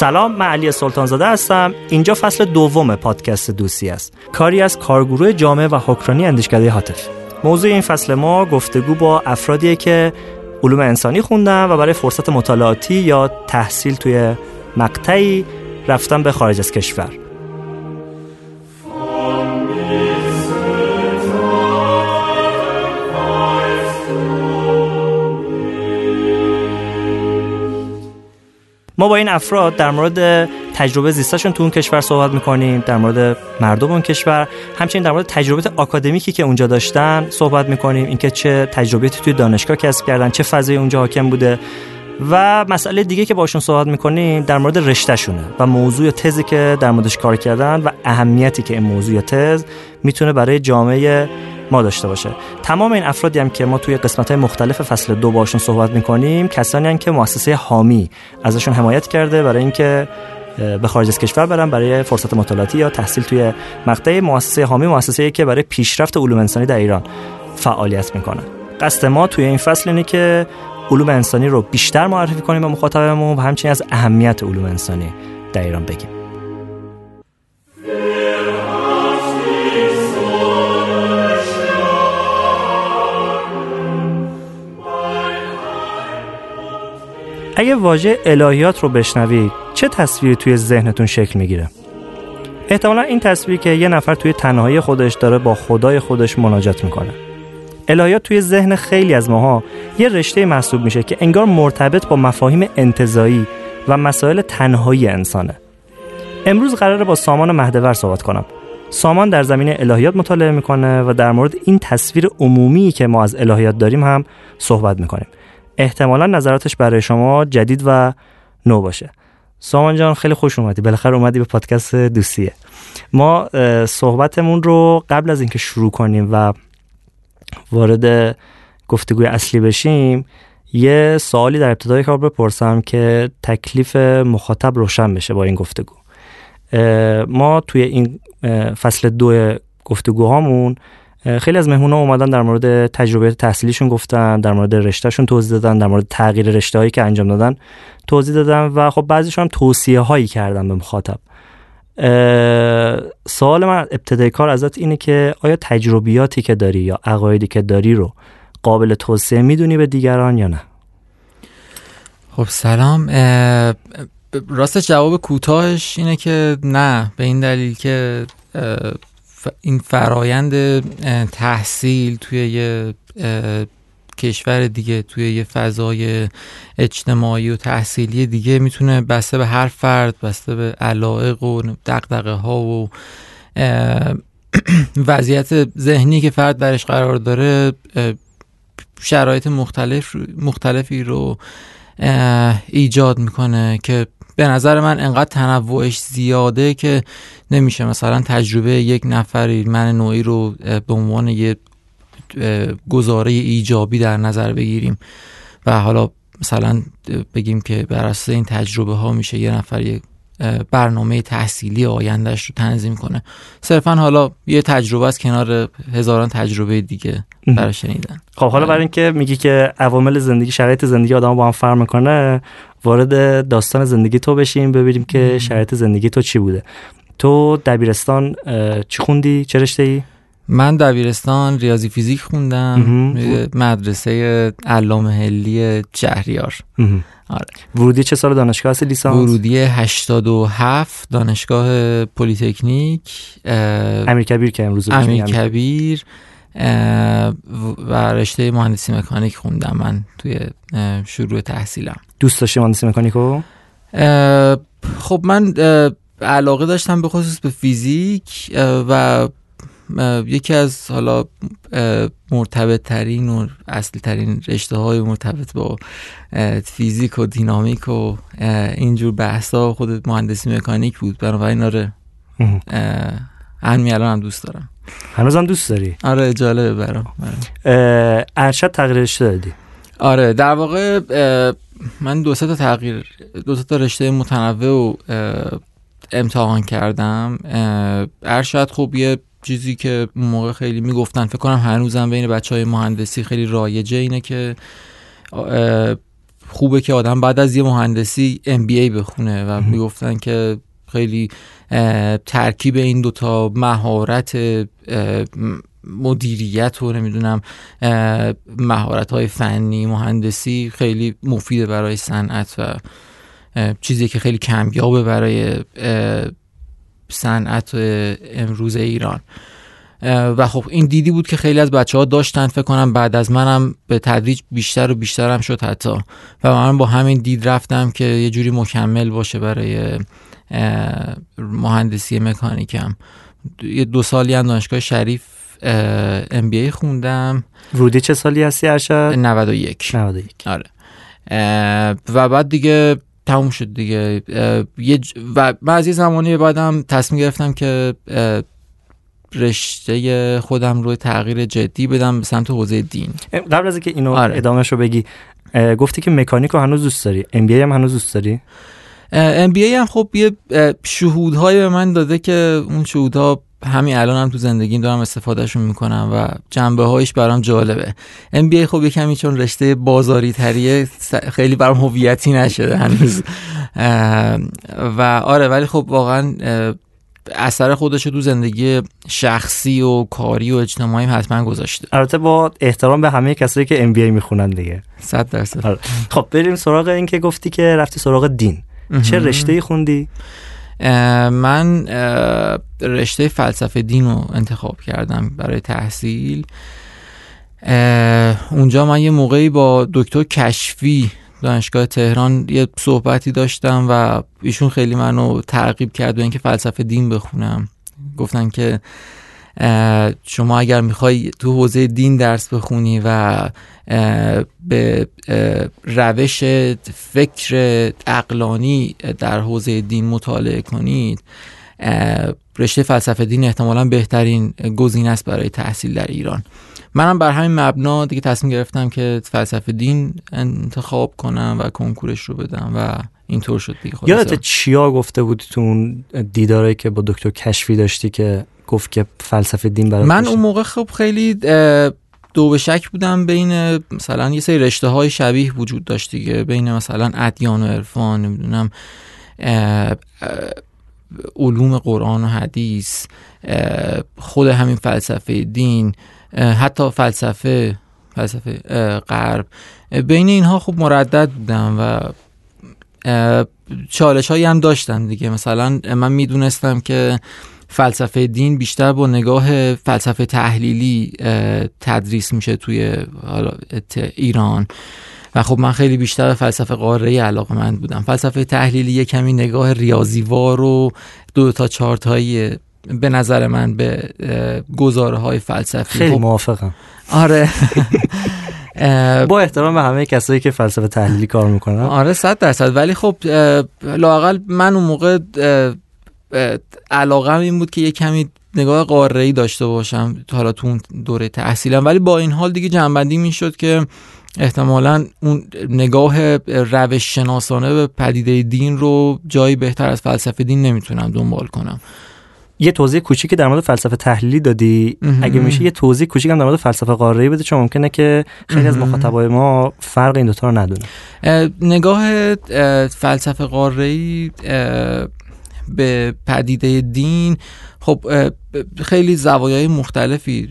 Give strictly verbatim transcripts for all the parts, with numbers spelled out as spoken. سلام، من علی سلطانزاده هستم. اینجا فصل دوم پادکست دوستی است، کاری از کارگروه جامعه و حکمرانی اندیشکده حاتف. موضوع این فصل ما گفتگو با افرادیه که علوم انسانی خوندن و برای فرصت مطالعاتی یا تحصیل توی مقطعی رفتن به خارج از کشور. ما با این افراد در مورد تجربه زیستشون تو اون کشور صحبت میکنیم، در مورد مردم اون کشور، همچنین در مورد تجربیات آکادمیکی که اونجا داشتن صحبت میکنیم، اینکه چه تجربیاتی توی دانشگاه کسب کردن، چه فضای اونجا حاکم بوده. و مسئله دیگه که باشون صحبت میکنیم در مورد رشتهشونه و موضوع تزی که در موردش کار کردن و اهمیتی که این موضوع تز میتونه برای جامعه ما داشته باشه. تمام این افرادی هم که ما توی قسمت‌های مختلف فصل دو باشون صحبت می‌کنیم کسانی هم که مؤسسه حامی ازشون حمایت کرده برای اینکه به خارج از کشور برن برای فرصت مطالعاتی یا تحصیل توی مقطع. مؤسسه حامی مؤسسه‌ای که برای پیشرفت علوم انسانی در ایران فعالیت می‌کنه. قصد ما توی این فصل اینه که علوم انسانی رو بیشتر معرفی کنیم به مخاطبمون و همچنین از اهمیت علوم انسانی در ایران بگیم. اگه واژه الهیات رو بشنوید چه تصویری توی ذهنتون شکل میگیره؟ احتمالا این تصویر که یه نفر توی تنهایی خودش داره با خدای خودش مناجات میکنه. الهیات توی ذهن خیلی از ماها یه رشته محسوب میشه که انگار مرتبط با مفاهیم انتزاعی و مسائل تنهایی انسانه. امروز قراره با سامان مهدور صحبت کنم. سامان در زمینه الهیات مطالعه میکنه و در مورد این تصویر عمومی که ما از الهیات داریم هم صحبت میکنیم. احتمالا نظراتش برای شما جدید و نو باشه. سامان جان خیلی خوش اومدی، بالاخره اومدی به پادکست دوستیه. ما صحبتمون رو قبل از اینکه شروع کنیم و وارد گفتگوی اصلی بشیم یه سوالی در ابتدای کار بپرسم که تکلیف مخاطب روشن بشه با این گفتگو. ما توی این فصل دو گفتگوهامون خیلی از مهمونا اومدن در مورد تجربیات تحصیلیشون گفتن، در مورد رشتهشون توضیح دادن، در مورد تغییر رشته‌هایی که انجام دادن توضیح دادن و خب بعضیشون هم توصیه‌هایی کردن به مخاطب. سوال من ابتدای کار ازت اینه که آیا تجربیاتی که داری یا عقایدی که داری رو قابل توصیه میدونی به دیگران یا نه؟ خب سلام. راستش جواب کوتاهش اینه که نه، به این دلیل که این فرایند تحصیل توی یه کشور دیگه، توی یه فضای اجتماعی و تحصیلی دیگه میتونه بسته به هر فرد، بسته به علایق و دغدغه ها و وضعیت ذهنی که فرد درش قرار داره شرایط مختلف مختلفی رو ایجاد میکنه که به نظر من انقدر تنوعش زیاده که نمیشه مثلا تجربه یک نفری من نوعی رو به عنوان یه گزاره ایجابی در نظر بگیریم و حالا مثلا بگیم که بر اساس این تجربه ها میشه یه نفر یک برنامه تحصیلی آیندهش رو تنظیم کنه. صرفا حالا یه تجربه از کنار هزاران تجربه دیگه برای شنیدن. خب حالا برای اینکه میگی که عوامل زندگی، شرایط زندگی آدم با هم فرق میکنه، وارد داستان زندگی تو بشیم ببینیم که شرایط زندگی تو چی بوده. تو دبیرستان چی خوندی؟ چه رشته‌ای؟ من دبیرستان ریاضی فیزیک خوندم، مدرسه علامه حلی شهریار. آره. ورودی چه سال دانشگاه هست لیسانس؟ ورودی هشتاد و هفت دانشگاه پلی‌تکنیک امیرکبیر که امروز بهش میگم. امیرکبیر و رشته مهندسی مکانیک خوندم من توی شروع تحصیلم. دوست داشتی مهندسی مکانیکو؟ خب من علاقه داشتم به خصوص به فیزیک و یکی از حالا مرتبط ترین و اصلی ترین رشته های مرتبط با فیزیک و دینامیک و اینجور بحثا خود مهندسی مکانیک بود. بنابراین آره همین الان هم دوست دارم. هنوز هم دوست داری؟ آره جالبه برام. ارشد تغییر رشته دادی؟ آره در واقع من دو سه تا تغییر دو سه تا رشته متنوع امتحان کردم. ارشد خب یه چیزی که اون موقع خیلی میگفتن، فکر کنم هنوزم بین بچهای مهندسی خیلی رایجه، اینه که خوبه که آدم بعد از یه مهندسی ام بی ای بخونه و میگفتن که خیلی ترکیب این دوتا مهارت مدیریت و نمیدونم مهارت‌های فنی مهندسی خیلی مفیده برای صنعت و چیزی که خیلی کمیابه برای صنعت امروز ایران. و خب این دیدی بود که خیلی از بچه‌ها داشتن، فکر کنم بعد از منم به تدریج بیشتر و بیشترم شد حتی، و من با همین دید رفتم که یه جوری مکمل باشه برای مهندسی مکانیکم. یه دو سالی هم دانشگاه شریف ام بی ای خوندم. رودی چه سالی هستی ارشد؟ نود و یک. نود و یک. آره. و بعد دیگه تموم شد دیگه. یه و از یه زمانی بعدم تصمیم گرفتم که رشته خودم رو تغییر جدی بدم به سمت حوزه دین. قبل از اینکه اینو آره. ادامه‌شو بگی، گفتی که مکانیک رو هنوز دوست داری، ام بی ای هم هنوز دوست داری؟ ام بی ای هم خب یه شهودهایی به من داده که اون شهودها همین الان هم تو زندگیم دارم استفادهشون میکنم و جنبه هایش برام جالبه. ام بی ای خب یه کمی چون رشته بازاری تریه خیلی برام هویتی نشده هنوز و آره، ولی خب واقعا اثر خودش تو زندگی شخصی و کاری و اجتماعی حتما گذاشته. البته با احترام به همه کسایی که ام بی ای میخونن دیگه. صد درصد. آره. خب بریم سراغ این که گفتی که رفتی سراغ دین. چه رشته‌ای خوندی؟ اه من اه رشته فلسفه دین رو انتخاب کردم برای تحصیل. اونجا من یه موقعی با دکتر کشفی دانشگاه تهران یه صحبتی داشتم و ایشون خیلی منو ترغیب کرد به اینکه فلسفه دین بخونم. گفتن که شما اگر میخوای تو حوزه دین درس بخونی و به روش فکر عقلانی در حوزه دین مطالعه کنید، رشته فلسفه دین احتمالاً بهترین گزینه است برای تحصیل در ایران. منم بر همین مبنا دیگه تصمیم گرفتم که فلسفه دین انتخاب کنم و کنکورش رو بدم و اینطور شد دیگه. یادت چیا گفته بودی تو اون دیداری که با دکتر کشفی داشتی که گفت که فلسفه دین برای من؟ اون موقع خب خیلی دو به شک بودم بین مثلا یه سری رشته های شبیه وجود داشت دیگه، بین مثلا ادیان و عرفان، نمیدونم علوم قرآن و حدیث، خود همین فلسفه دین، حتی فلسفه فلسفه غرب. بین اینها خب مردد بودم و چالش هایی هم داشتم دیگه. مثلا من میدونستم که فلسفه دین بیشتر با نگاه فلسفه تحلیلی تدریس میشه توی ایران و خب من خیلی بیشتر به فلسفه قاره‌ای علاقه‌مند بودم. فلسفه تحلیلی یه کمی نگاه ریاضیوار و دو تا چهار تایی به نظر من به گزاره‌های فلسفی. خیلی موافقم. آره. با احترام به همه کسایی که فلسفه تحلیلی کار میکنن. آره صد درصد. ولی خب لااقل من اون موقع علاقم این بود که یه کمی نگاه قاره‌ای داشته باشم حالا تو اون دوره تحصیلم. ولی با این حال دیگه جنبندی میشد که احتمالاً اون نگاه روش شناسانه به پدیده دین رو جایی بهتر از فلسفه دین نمیتونم دنبال کنم. یه توضیح کوچیک در مورد فلسفه تحلیلی دادی، اگه میشه یه توضیح کوچیک هم در مورد فلسفه قاره‌ای بده، چون ممکنه که خیلی از مخاطبای ما فرق این دوتا رو ندونه. نگاه فلسفه قاره‌ای به پدیده دین خب خیلی زوایای مختلفی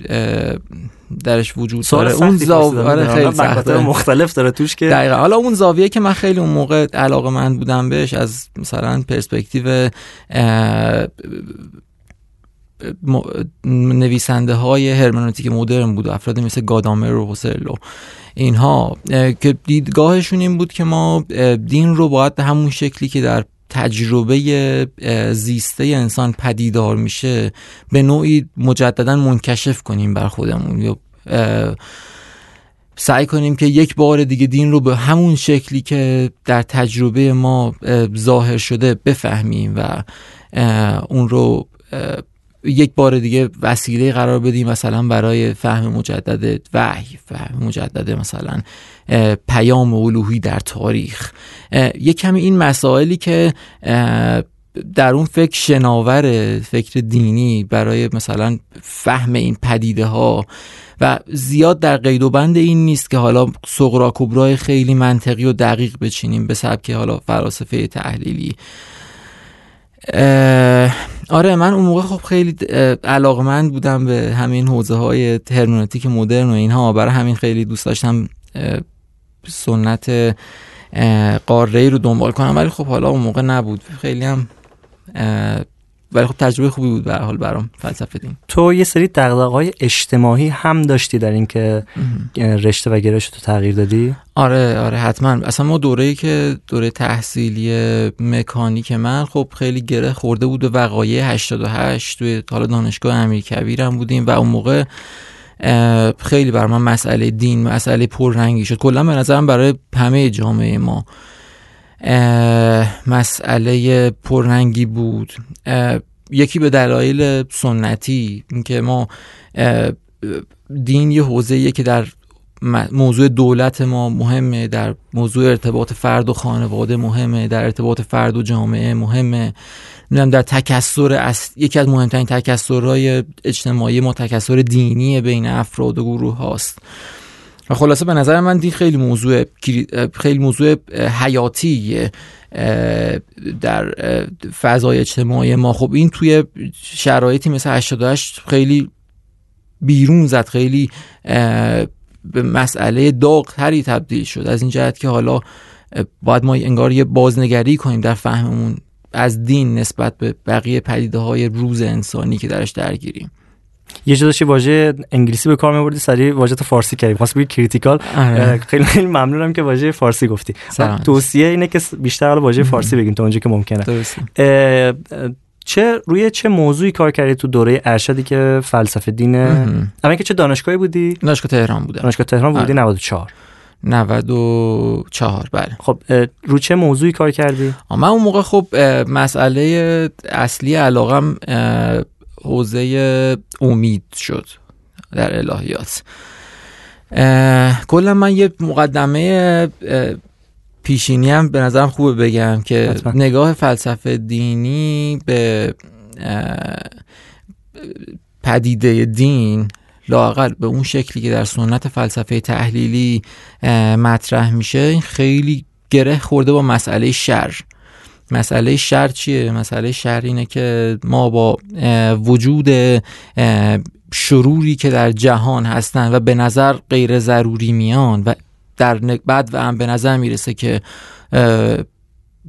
درش وجود داره. اون زاویه خیلی سخت مختلف داره توش که دقیقاً حالا اون زاویه که من خیلی اون موقع علاقه‌مند بودم بهش، از مثلا پرسپکتیو نویسنده های هرمنوتیک مدرن بود، افراد مثل گادامر و سرلو اینها، که دیدگاهشون این بود که ما دین رو باید همون شکلی که در تجربه زیسته انسان پدیدار میشه به نوعی مجددا منکشف کنیم بر خودمون، یا سعی کنیم که یک بار دیگه دین رو به همون شکلی که در تجربه ما ظاهر شده بفهمیم و اون رو یک بار دیگه وسیله قرار بدیم، مثلا برای فهم مجدد وحی، فهم مجدد مثلا پیام الوهی در تاریخ. یک کمی این مسائلی که در اون فکر شناور فکر دینی برای مثلا فهم این پدیده ها و زیاد در قید و بند این نیست که حالا صغرا کبرای خیلی منطقی و دقیق بچینیم به سبک حالا فلسفه تحلیلی. آره من اون موقع خب خیلی علاقمند بودم به همین حوزه های هرمنوتیک مدرن و اینها، برای همین خیلی دوست داشتم سنت قاره‌ای رو دنبال کنم، ولی خب حالا اون موقع نبود خیلی هم، ولی خب تجربه خوبی بود به هر حال برام فلسفه دین. تو یه سری دغدغه‌های اجتماعی هم داشتی در این که رشته و گرایش تو تغییر دادی؟ آره آره حتما. اصلا ما دوره‌ای که دوره تحصیلی مکانیک من خب خیلی گره خورده بود به وقایع هشتاد و هشت توی حالا دانشگاه امیرکبیر هم بودیم و اون موقع خیلی برای من مسئله دین مسئله پررنگی شد، کلا به نظرم برای همه جامعه ما مسئله پررنگی بود. یکی به دلایل سنتی، اینکه ما دین یه حوزه‌ایه که در موضوع دولت ما مهمه، در موضوع ارتباط فرد و خانواده مهمه، در ارتباط فرد و جامعه مهمه، می‌دونم در تکثر اص... یکی از مهمترین تکثرهای اجتماعی ما تکثر دینی بین افراد و گروه هاست و خلاصه به نظر من دین خیلی موضوع خیلی موضوع حیاتیه در فضای اجتماعی ما. خب این توی شرایطی مثل هشتاد و هشت خیلی بیرون زد، خیلی به مسئله داغ‌تری تبدیل شد، از این جهت که حالا باید ما انگار یه بازنگری کنیم در فهممون از دین نسبت به بقیه پدیده‌های روز انسانی که درش درگیریم. یه جا داشتی واژه انگلیسی به کار می‌بردی، سریع واژه تو فارسی کردی. خواست بگی کریتیکال. خیلی خیلی ممنونم که واژه فارسی گفتی. توصیه اینه که بیشتر حالا واژه فارسی بگیم تا اونجا که ممکنه. چه روی چه موضوعی کار کردی تو دوره ارشدی که فلسفه دینه؟ اما که چه دانشگاهی بودی؟ دانشگاه تهران بودم. دانشگاه تهران بودی نود و چهار. نود و چهار بله. خب رو چه موضوعی کار کردی؟ من اون موقع خب مسئله اصلی علاقم حوزه امید شد در الهیات. کلا من یه مقدمه پیشینی هم به نظرم خوبه بگم که حتما. نگاه فلسفه دینی به پدیده دین لااقل به اون شکلی که در سنت فلسفه تحلیلی مطرح میشه این خیلی گره خورده با مسئله شر. مسئله شر چیه؟ مسئله شر اینه که ما با وجود شروری که در جهان هستن و به نظر غیر ضروری میان و در بعد و هم به نظر میرسه که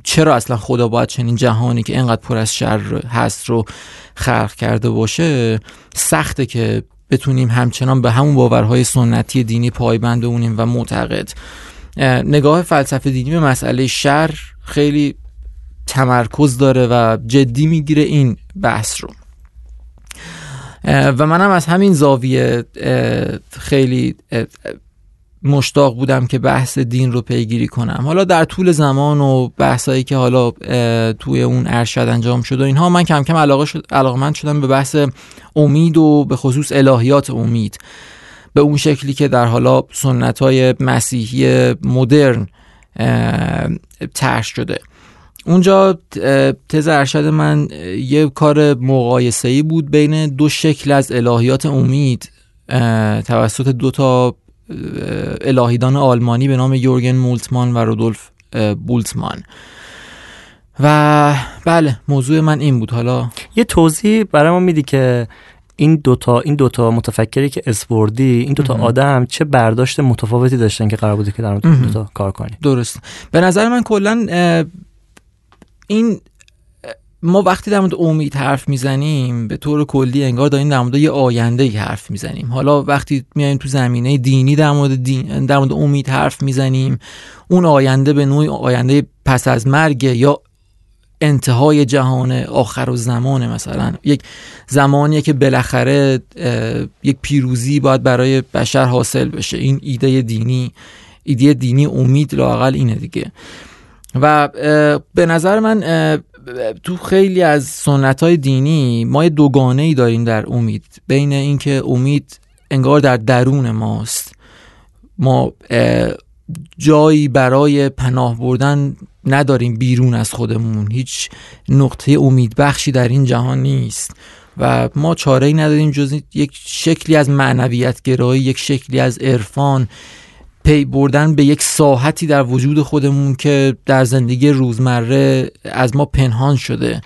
چرا اصلا خدا باید چنین جهانی که اینقدر پر از شر هست رو خلق کرده باشه، سخته که بتونیم همچنان به همون باورهای سنتی دینی پایبند بمونیم و معتقد. نگاه فلسفه دینی به مسئله شر خیلی تمرکز داره و جدی میگیره این بحث رو و منم از همین زاویه خیلی مشتاق بودم که بحث دین رو پیگیری کنم. حالا در طول زمان و بحثایی که حالا توی اون ارشد انجام شد و اینها من کم کم علاقه شد، علاقمند شدم به بحث امید و به خصوص الهیات امید به اون شکلی که در حالا سنت‌های مسیحی مدرن طرح شده. اونجا تز ارشد من یه کار مقایسه‌ای بود بین دو شکل از الهیات امید توسط دو تا الهیدان آلمانی به نام یورگن مولتمان و رودولف بولتمان و بله موضوع من این بود. حالا یه توضیح برای ما میدی که این دوتا این دوتا متفکری که اسوردی این دوتا آدم چه برداشت متفاوتی داشتن که قرار بوده که در مورد دوتا کار کنی؟ درست. به نظر من کلا این ما وقتی در مورد امید حرف میزنیم به طور کلی انگار داریم در مورد یه آینده‌ای حرف میزنیم. حالا وقتی میایم تو زمینه دینی در مورد دین در مورد امید حرف میزنیم، اون آینده به نوعی آینده پس از مرگ یا انتهای جهان آخرالزمان، مثلا یک زمانی که بالاخره یک پیروزی باید برای بشر حاصل بشه. این ایده دینی ایده دینی امید لااقل اینه دیگه. و به نظر من تو خیلی از سنت‌های دینی ما یه دوگانه‌ای داریم در امید، بین اینکه امید انگار در درون ماست، ما جایی برای پناه بردن نداریم بیرون از خودمون، هیچ نقطه امید بخشی در این جهان نیست و ما چاره‌ای نداریم جز یک شکلی از معنویت گرایی، یک شکلی از عرفان، پی بردن به یک ساحتی در وجود خودمون که در زندگی روزمره از ما پنهان شده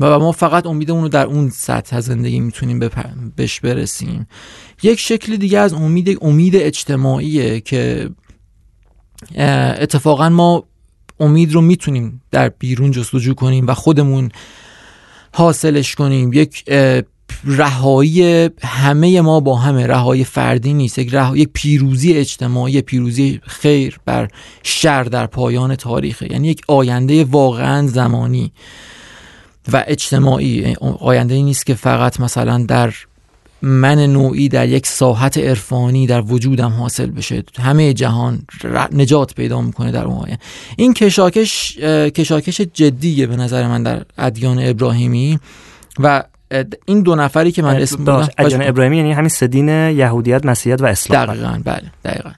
و ما فقط امیدمون رو در اون سطح زندگی میتونیم بهش برسیم. یک شکل دیگه از امید، امید اجتماعیه که اتفاقا ما امید رو میتونیم در بیرون جستجو کنیم و خودمون حاصلش کنیم. یک رهایی همه ما با همه، رهایی فردی نیست، یک رهایی، پیروزی اجتماعی، پیروزی خیر بر شر در پایان تاریخ، یعنی یک آینده واقعا زمانی و اجتماعی، آینده ای نیست که فقط مثلا در من نوعی در یک ساحت عرفانی در وجودم حاصل بشه، همه جهان نجات پیدا میکنه در اون. این کشاکش کشاکش جدیه به نظر من در ادیان ابراهیمی و این دو نفری که من اسم بردم ادیان ابراهیمی یعنی همین سه دین، یهودیت، مسیحیت و اسلام. دقیقاً بله، دقیقاً.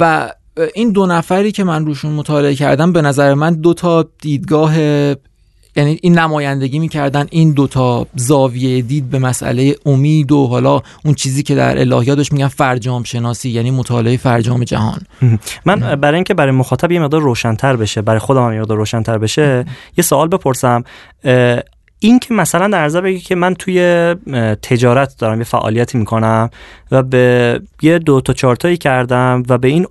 و این دو نفری که من روشون مطالعه کردم به نظر من دو تا دیدگاه، یعنی این نمایندگی میکردن این دوتا زاویه دید به مسئله امید و حالا اون چیزی که در الهیاتش میگن فرجام شناسی، یعنی مطالعه فرجام جهان. من برای اینکه برای مخاطب یه مقدار روشن‌تر بشه، برای خودم هم یه مقدار روشن‌تر بشه، یه سوال بپرسم. این که مثلا در عرض بگی که من توی تجارت دارم یه فعالیتی میکنم و به یه دو تا چارتایی کردم و به این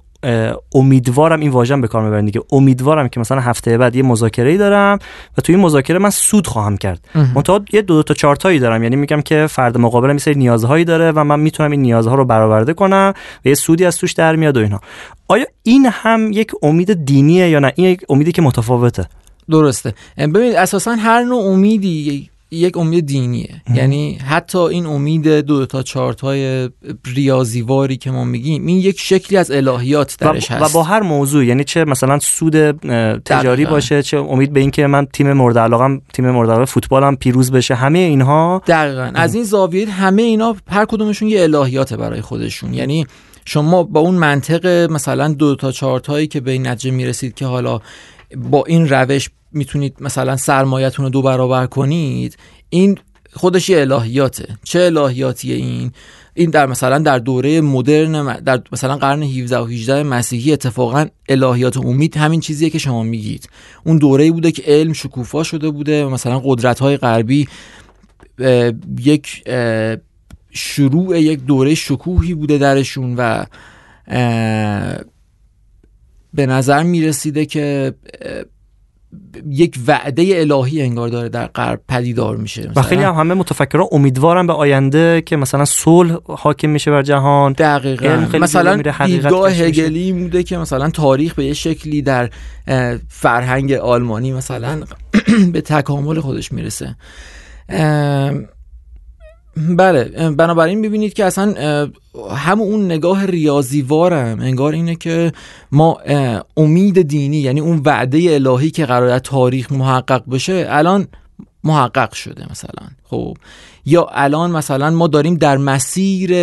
امیدوارم، این واژه‌ام به کار میبرن دیگه، امیدوارم که مثلا هفته بعد یه مذاکره‌ای دارم و توی این مذاکره من سود خواهم کرد. منتها یه دو تا چارتایی دارم، یعنی میگم که فرد مقابلم یه سری نیازهایی داره و من میتونم این نیازها رو برآورده کنم و یه سودی از توش در میاد و اینها. آیا این هم یک امید دینیه یا نه؟ این یک امیدی که متفاوته. درسته. ببینید اساساً هر نوع امیدی یک امید دینیه. ام. یعنی حتی این امید دو تا چارت‌های ریاضیواری که ما میگیم، این یک شکلی از الهیات درش هست و با هر موضوع، یعنی چه مثلا سود تجاری باشه، چه امید به این که من تیم مورد علاقه‌م، تیم مورد علاقه فوتبالم پیروز بشه، همه اینها دقیقاً ام. از این زاویه همه اینا هر کدومشون یه الهیاته برای خودشون. یعنی شما با اون منطقه مثلا دو تا چارتایی که به این نتیجه میرسید که حالا با این روش میتونید مثلا سرمایتون رو دو برابر کنید، این خودش یه الهیاته. چه الهیاتیه این؟ این در مثلا در دوره مدرن، در مثلا قرن هفدهم و هجدهم مسیحی، اتفاقا الهیات امید همین چیزیه که شما میگید. اون دوره‌ای بوده که علم شکوفا شده بوده، مثلا قدرت‌های غربی یک شروع یک دوره شکوهی بوده درشون و به نظر میرسیده که یک وعده الهی انگار داره در غرب پدیدار میشه و خیلی هم همه متفکران امیدوارن به آینده که مثلا صلح حاکم میشه بر جهان. دقیقاً. مثلا دیدگاه هگلی بوده که مثلا تاریخ به یه شکلی در فرهنگ آلمانی مثلا به تکامل خودش میرسه. بله، بنابراین ببینید که اصلا همون اون نگاه ریاضیوارم انگار اینه که ما امید دینی، یعنی اون وعده الهی که قراره تاریخ محقق بشه، الان محقق شده مثلا. خب یا الان مثلا ما داریم در مسیر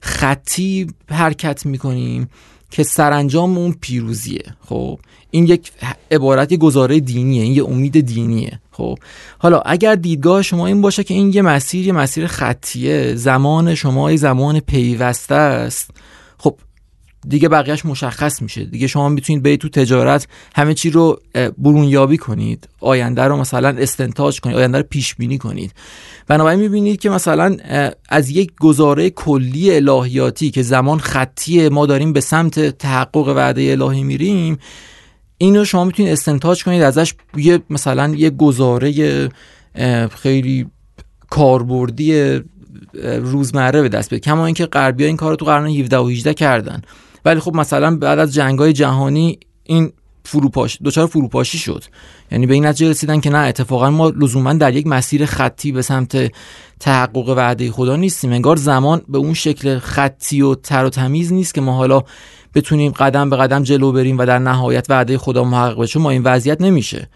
خطی حرکت میکنیم که سرانجام اون پیروزیه. خب این یک عبارتی گزاره دینیه، این یه امید دینیه. خب حالا اگر دیدگاه شما این باشه که این یه مسیر یه مسیر خطیه، زمان شما یه زمان پیوسته است، خب دیگه بقیهش مشخص میشه دیگه. شما میتونید برید تو تجارت همه چی رو برونیابی کنید، آینده رو مثلا استنتاج کنید، آینده رو پیش بینی کنید. بنابراین میبینید که مثلا از یک گزاره کلی الهیاتی که زمان خطیه، ما داریم به سمت تحقق وعده الهی میریم، اینو شما میتونید استنتاج کنید ازش یه مثلا یه گزاره خیلی کاربردی روزمره به دست بیارید. کما اینکه غربی‌ها این کارو تو قرن هفدهم و هجدهم کردن، ولی خب مثلا بعد از جنگ‌های جهانی این فروپاشی، دوچار فروپاشی شد. یعنی به این نتیجه رسیدن که نه، اتفاقا ما لزوما در یک مسیر خطی به سمت تحقق وعده خدا نیستیم، انگار زمان به اون شکل خطی و تر و تمیز نیست که ما حالا بتونیم قدم به قدم جلو بریم و در نهایت وعده خدا محقق بشه. ما این وضعیت نمیشه،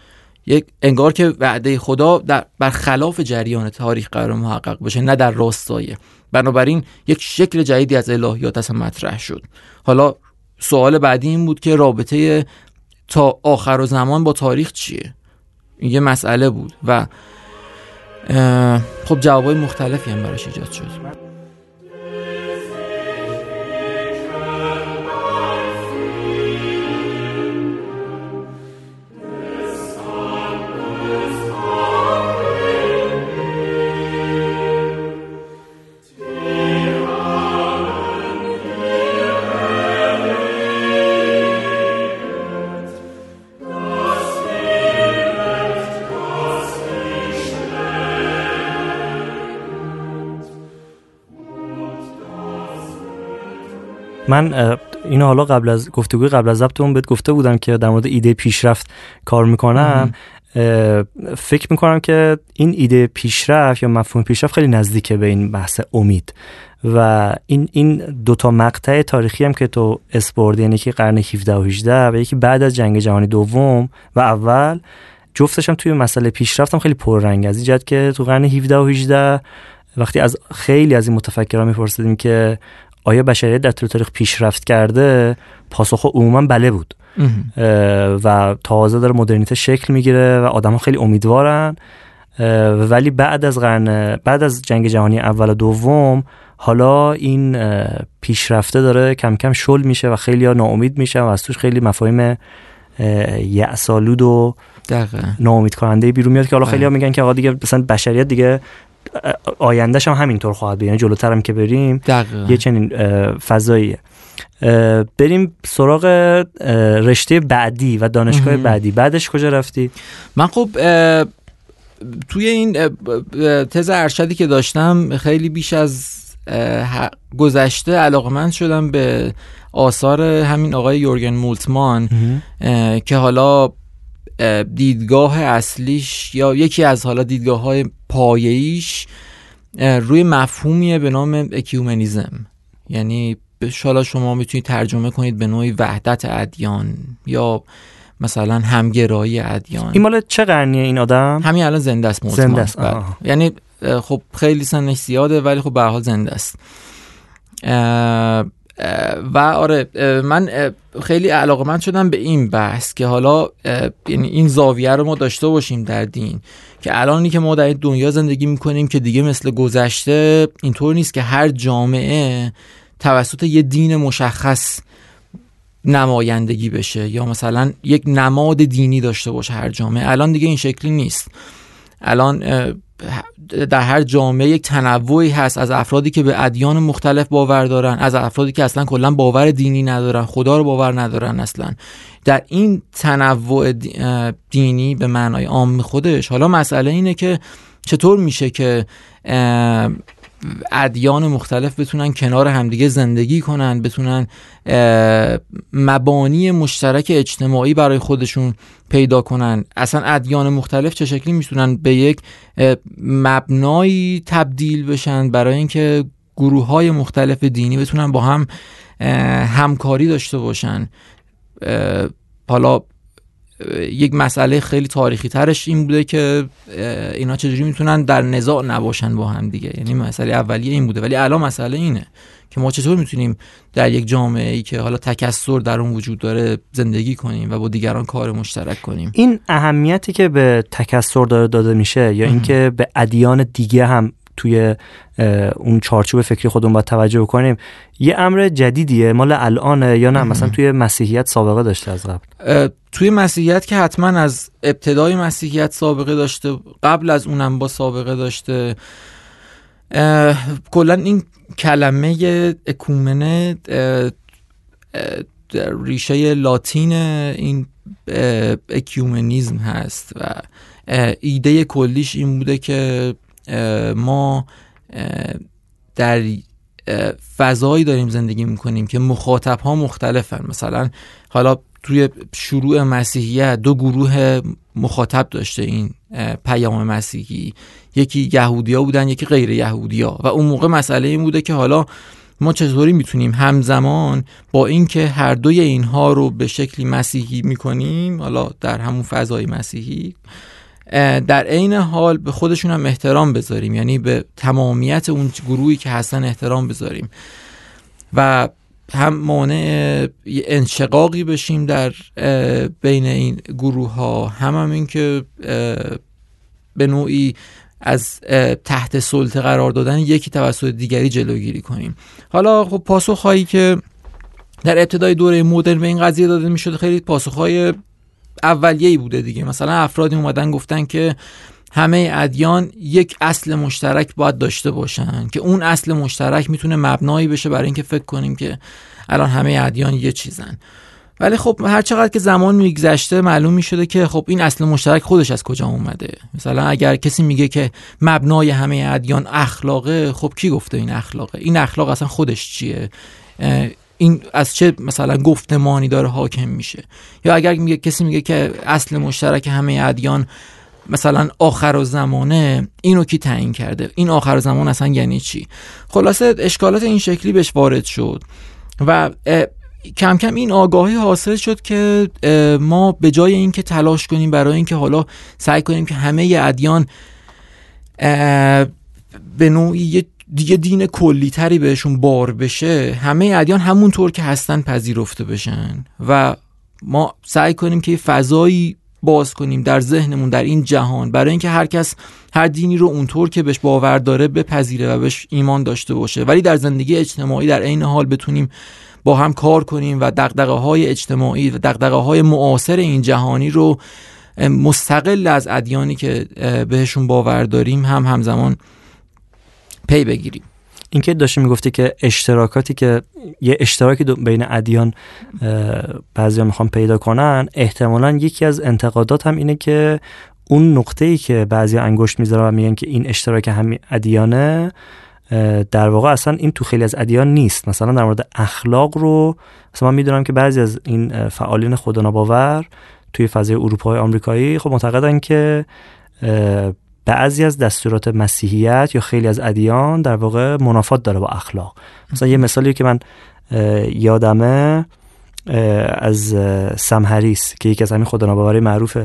یک انگار که وعده خدا در برخلاف جریان تاریخ قرار محقق بشه، نه در راستای. بنابراین یک شکل جدیدی از الهیات اصلا مطرح شد. حالا سوال بعدی این بود که رابطه تا آخر زمان با تاریخ چیه؟ یه مسئله بود و خب جوابای مختلفی هم براش ایجاد شد. من اینو حالا قبل از گفتگوی قبل از ضبطمون بهت گفته بودم که در مورد ایده پیشرفت کار میکنم. فکر میکنم که این ایده پیشرفت یا مفهوم پیشرفت خیلی نزدیکه به این بحث امید و این این دو تا مقطع تاریخی هم که تو اسپوردی، یعنی که قرن هفده و هجده و یکی بعد از جنگ جهانی دوم و اول، جفتش هم توی مسئله پیشرفت هم خیلی پررنگ. از این جهت که تو قرن هفده و هجده وقتی از خیلی از این متفکران میپرسیدیم که آیا بشریت در طول تاریخ پیشرفت کرده، پاسخ عموما بله بود و تازه داره مدرنیته شکل میگیره و آدم ها خیلی امیدوارن. ولی بعد از قرن بعد از جنگ جهانی اول و دوم حالا این پیشرفته داره کم کم شل میشه و خیلی ها ناامید میشه و از توش خیلی مفاهیم یأس‌آلود و ناامید کننده بیرون میاد که حالا خیلی ها میگن که آقا دیگه مثلا بشریت دیگه آیندهش هم همینطور خواهد بود، یعنی جلوتر هم که بریم دقیقا. یه چنین فضاییه. بریم سراغ رشته بعدی و دانشگاه امه. بعدی بعدش کجا رفتی؟ من خب توی این تز ارشدی که داشتم خیلی بیش از گذشته علاقمند شدم به آثار همین آقای یورگن مولتمان که حالا دیدگاه اصلیش یا یکی از حالا دیدگاه‌های پایه‌ایش روی مفهومیه به نام اکیومنیزم، یعنی شالا شما میتونید ترجمه کنید به نوعی وحدت ادیان یا مثلا همگرایی ادیان. این مال چه قرنیه این آدم؟ همین الان زنده است. زنده است. یعنی خب خیلی سنش زیاده ولی خب به هر حال زنده است. و آره من خیلی علاقمند شدم به این بحث که حالا یعنی این زاویه رو ما داشته باشیم در دین، که الانی که ما در این دنیا زندگی میکنیم که دیگه مثل گذشته اینطور نیست که هر جامعه توسط یه دین مشخص نمایندگی بشه یا مثلا یک نماد دینی داشته باشه هر جامعه. الان دیگه این شکلی نیست. الان در هر جامعه یک تنوعی هست از افرادی که به ادیان مختلف باور دارن، از افرادی که اصلا کلا باور دینی ندارن، خدا رو باور ندارن اصلا. در این تنوع دینی به معنای عام خودش حالا مسئله اینه که چطور میشه که ادیان مختلف بتونن کنار همدیگه زندگی کنن، بتونن مبانی مشترک اجتماعی برای خودشون پیدا کنن. اصلا ادیان مختلف چه شکلی میتونن به یک مبنایی تبدیل بشن برای اینکه گروه‌های مختلف دینی بتونن با هم همکاری داشته باشن. حالا یک مسئله خیلی تاریخی ترش این بوده که اینا چجوری میتونن در نزاع نباشن با هم دیگه، یعنی مسئله اولیه این بوده. ولی الان مسئله اینه که ما چطور میتونیم در یک جامعه ای که حالا تکثر در اون وجود داره زندگی کنیم و با دیگران کار مشترک کنیم. این اهمیتی که به تکثر داره داده میشه یا اینکه به ادیان دیگه هم توی اون چارچوب فکری خودمون باید توجه کنیم، یه امر جدیدیه، مال الانه یا نه؟ مثلا توی مسیحیت سابقه داشته از قبل؟ توی مسیحیت که حتما از ابتدای مسیحیت سابقه داشته، قبل از اونم با سابقه داشته. کلا این کلمه اکومنه ریشه لاتین این اکیومنیزم هست و ایده کلیش این بوده که ما در فضایی داریم زندگی میکنیم که مخاطب ها مختلفن. مثلا حالا توی شروع مسیحیت دو گروه مخاطب داشته این پیام مسیحی، یکی یهودیا بودن یکی غیر یهودیا، و اون موقع مسئله این بوده که حالا ما چطوری میتونیم همزمان با اینکه هر دوی اینها رو به شکلی مسیحی میکنیم، حالا در همون فضای مسیحی، در عین حال به خودشون هم احترام بذاریم، یعنی به تمامیت اون گروهی که هستن احترام بذاریم. و هم مانع انشقاقی بشیم در بین این گروه ها، هم هم این که به نوعی از تحت سلطه قرار دادن یکی توسط دیگری جلوگیری کنیم. حالا خب پاسخهایی که در ابتدای دوره مدرن به این قضیه داده میشد خیلی پاسخهای اولیه‌ای بوده دیگه. مثلا افرادی اومدن گفتن که همه ادیان یک اصل مشترک باید داشته باشن که اون اصل مشترک میتونه مبنایی بشه برای اینکه فکر کنیم که الان همه ادیان یه چیزن. ولی خب هر چقدر که زمان میگذشته معلوم میشده که خب این اصل مشترک خودش از کجا اومده. مثلا اگر کسی میگه که مبنای همه ادیان اخلاقه، خب کی گفته این اخلاقه؟ این اخلاق اصلا خودش چیه؟ این از چه مثلا گفتمانی داره حاکم میشه؟ یا اگر میگه کسی میگه که اصل مشترک همه ادیان مثلا آخرالزمانه، اینو کی تعیین کرده؟ این آخرالزمان اصلا یعنی چی؟ خلاصه اشکالات این شکلی بهش وارد شد و کم کم این آگاهی حاصل شد که ما به جای اینکه تلاش کنیم برای اینکه حالا سعی کنیم که همه ادیان به نوعی دیگه دین کلی تری بهشون بار بشه، همه ادیان همونطور که هستن پذیرفته بشن و ما سعی کنیم که فضایی باز کنیم در ذهنمون در این جهان برای اینکه هر کس هر دینی رو اونطور که بهش باور داره بپذیره و بهش ایمان داشته باشه، ولی در زندگی اجتماعی در عین حال بتونیم با هم کار کنیم و دغدغه‌های اجتماعی و دغدغه‌های معاصر این جهانی رو مستقل از ادیانی که بهشون باور داریم هم همزمان پی بگیریم. اینکه داشتی میگفتی که اشتراکاتی که یه اشتراکی بین ادیان بعضیا میخوان پیدا کنن، احتمالاً یکی از انتقادات هم اینه که اون نقطه‌ای که بعضیا انگشت میذارن و میگن که این اشتراک همین ادیانه، در واقع اصلا این تو خیلی از ادیان نیست. مثلا در مورد اخلاق رو مثلا من میدونم که بعضی از این فعالین خداناباور توی فضای اروپای آمریکایی خب معتقدن که بعضی از دستورات مسیحیت یا خیلی از ادیان در واقع منافات داره با اخلاق. مثلا یه مثالی که من یادمه از سام هریس که یکی از همین خداناباورای معروف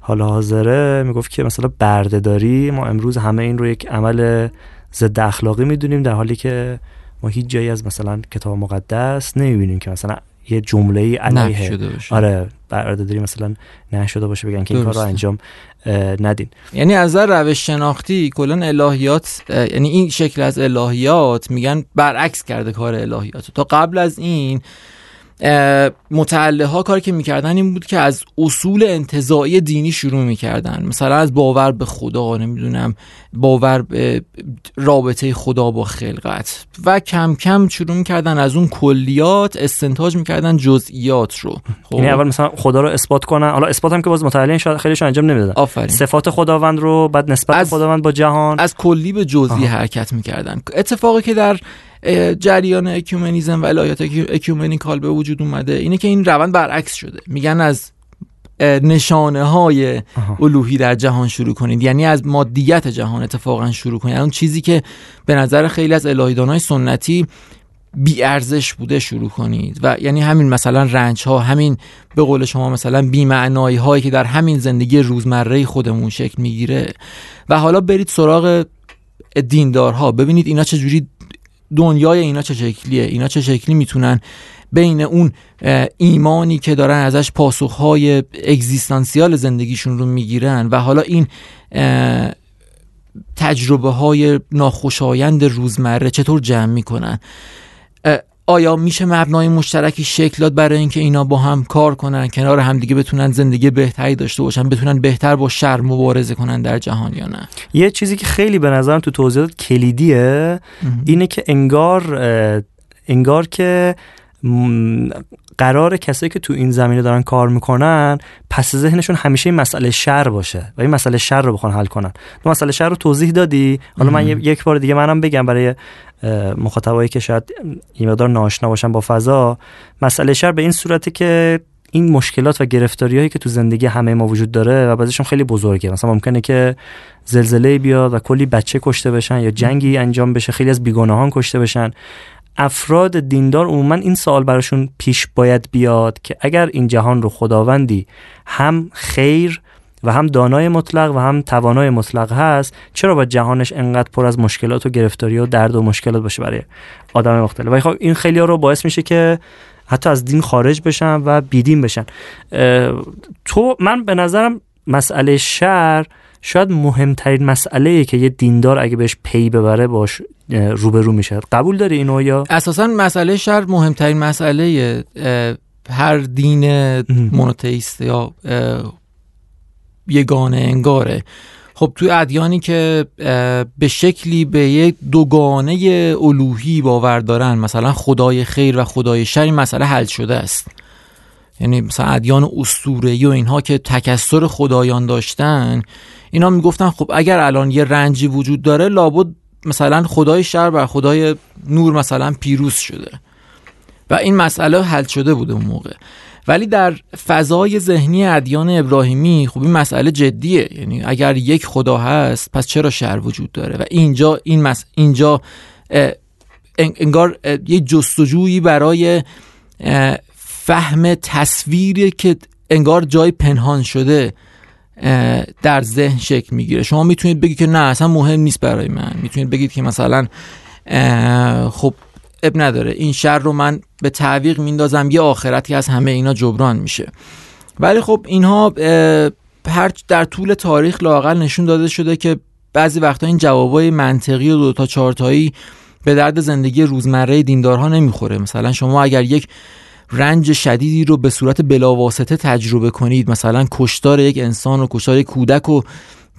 حال حاضره میگفت که مثلا بردهداری، ما امروز همه این رو یک عمل ضد اخلاقی میدونیم، در حالی که ما هیچ جایی از مثلا کتاب مقدس نمیبینیم که مثلا یه جمله علیه آره بردهداری مثلا نه شده باشه بگن که این کار رو انجام ندین. یعنی از نظر روش شناختی کلا الهیات، یعنی این شکل از الهیات میگن برعکس کرده کار الهیات. تا قبل از این متعله‌ها کاری که میکردن این بود که از اصول انتزاعی دینی شروع میکردن، مثلا از باور به خدا، نمیدونم باور به رابطه خدا با خلقت، و کم کم شروع میکردن از اون کلیات استنتاج میکردن جزئیات رو. خب یعنی اول مثلا خدا رو اثبات کنن، حالا اثبات هم که باز متعله‌ها شاید خیلیشون انجام نمیدادن، صفات خداوند رو بعد نسبت به خداوند با جهان از کلی به جزئی حرکت میکردن. اتفاقی که در جریان اکیومنیزم و الهیات اکیومنیکال به وجود اومده اینه که این روند برعکس شده. میگن از نشانه های الوهی در جهان شروع کنید، یعنی از مادیت جهان اتفاقا شروع کنید، اون چیزی که به نظر خیلی از الهیدانای سنتی بی ارزش بوده شروع کنید. و یعنی همین مثلا رنج ها، همین به قول شما مثلا بی معنایی هایی که در همین زندگی روزمره خودمون شکل میگیره. و حالا برید سراغ دیندارها، ببینید اینا چه جوری، دنیای اینا چه شکلیه، اینا چه شکلی میتونن بین اون ایمانی که دارن ازش پاسخهای اگزیستانسیال زندگیشون رو میگیرن و حالا این تجربه های ناخوشایند روزمره چطور جمع میکنن. آیا میشه مبنای مشترکی شکل داد برای اینکه اینا با هم کار کنن، کنار هم دیگه بتونن زندگی بهتری داشته باشن، بتونن بهتر با شر مبارزه کنن در جهان یا نه؟ یه چیزی که خیلی به نظرم تو توضیحات کلیدیه اینه که انگار انگار که قرار کسایی که تو این زمینه دارن کار میکنن پس ذهنشون همیشه این مسئله شر باشه و این مسئله شر رو بخوان حل کنن. تو مسئله شر رو توضیح دادی، حالا من یک بار دیگه منم بگم برای مخاطبایی که شاید این مقدار ناآشنا باشن با فضا. مسئله شر به این صورته که این مشکلات و گرفتاری‌هایی که تو زندگی همه ما وجود داره و بعضیشون خیلی بزرگه، مثلا ممکنه که زلزله بیاد و کلی بچه کشته بشن یا جنگی انجام بشه، خیلی از بیگناهان کشته بشن. افراد دیندار عموما این سوال براشون پیش باید بیاد که اگر این جهان رو خداوندی هم خیر و هم دانای مطلق و هم توانای مطلق هست، چرا باید جهانش انقدر پر از مشکلات و گرفتاری و درد و مشکلات باشه برای آدم مختلف؟ و خب این خیلی‌ها رو باعث میشه که حتی از دین خارج بشن و بیدین بشن. تو من به نظرم مسئله شر شاید مهمترین مسئله‌ای که یه دیندار اگه بهش پی ببره باش روبرو میشه. قبول داری اینو؟ یا اساساً مسئله شر مهمترین مسئله هر دین مونوتئیست یا یگانه انگاره. خب توی ادیانی که به شکلی به یک دوگانه الوهی باور دارن، مثلا خدای خیر و خدای شر، این مسئله حل شده است. یعنی مثلا ادیان اسطوره‌ای و اینها که تکثر خدایان داشتن، اینا میگفتن خب اگر الان یه رنجی وجود داره، لابد مثلا خدای شر بر خدای نور مثلا پیروز شده و این مسئله حل شده بوده اون موقع. ولی در فضای ذهنی ادیان ابراهیمی خب این مسئله جدیه، یعنی اگر یک خدا هست پس چرا شر وجود داره؟ و اینجا این مس... اینجا انگار یه جستجویی برای فهم تصویری که انگار جای پنهان شده در ذهن شکل میگیره. شما میتونید بگید که نه اصلا مهم نیست برای من، میتونید بگید که مثلا خب اب نداره، این شر رو من به تعویق میندازم، یه آخرتی از همه اینا جبران میشه. ولی خب اینها هر در طول تاریخ لااقل نشون داده شده که بعضی وقتا این جوابای منطقی و دو تا چهار تایی به درد زندگی روزمره دیندارها نمیخوره. مثلا شما اگر یک رنج شدیدی رو به صورت بلاواسطه تجربه کنید، مثلا کشتار یک انسان و کشتار یک کودک و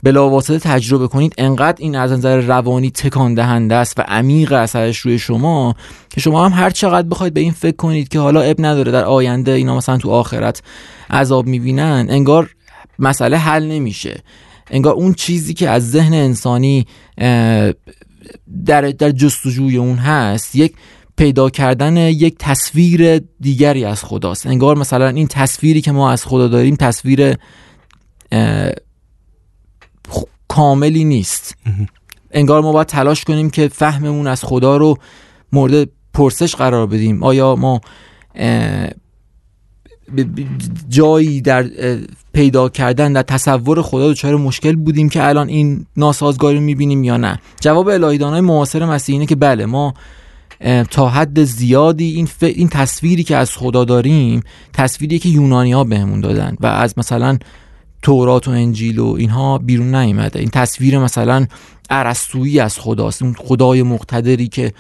بلاواسطه تجربه کنید، انقدر این از نظر روانی تکان دهنده است و عمیق اثرش روی شما که شما هم هر چقدر بخواید به این فکر کنید که حالا اب نداره در آینده اینا مثلا تو آخرت عذاب می‌بینن، انگار مسئله حل نمیشه. انگار اون چیزی که از ذهن انسانی در در جستجوی اون هست، یک پیدا کردن یک تصویر دیگری از خداست. انگار مثلا این تصویری که ما از خدا داریم تصویر خ... کاملی نیست. انگار ما باید تلاش کنیم که فهممون از خدا رو مورد پرسش قرار بدیم. آیا ما جایی در پیدا کردن در تصور خدا دچار مشکل بودیم که الان این ناسازگاری رو میبینیم یا نه؟ جواب الهیدانای معاصر مسیح اینه که بله، ما تا حد زیادی این, ف... این تصویری که از خدا داریم تصویری که یونانی‌ها بهمون دادن و از مثلا تورات و انجیل و اینها بیرون نیامده. این تصویر مثلا ارسطویی از خداست، اون خدای مقتدری که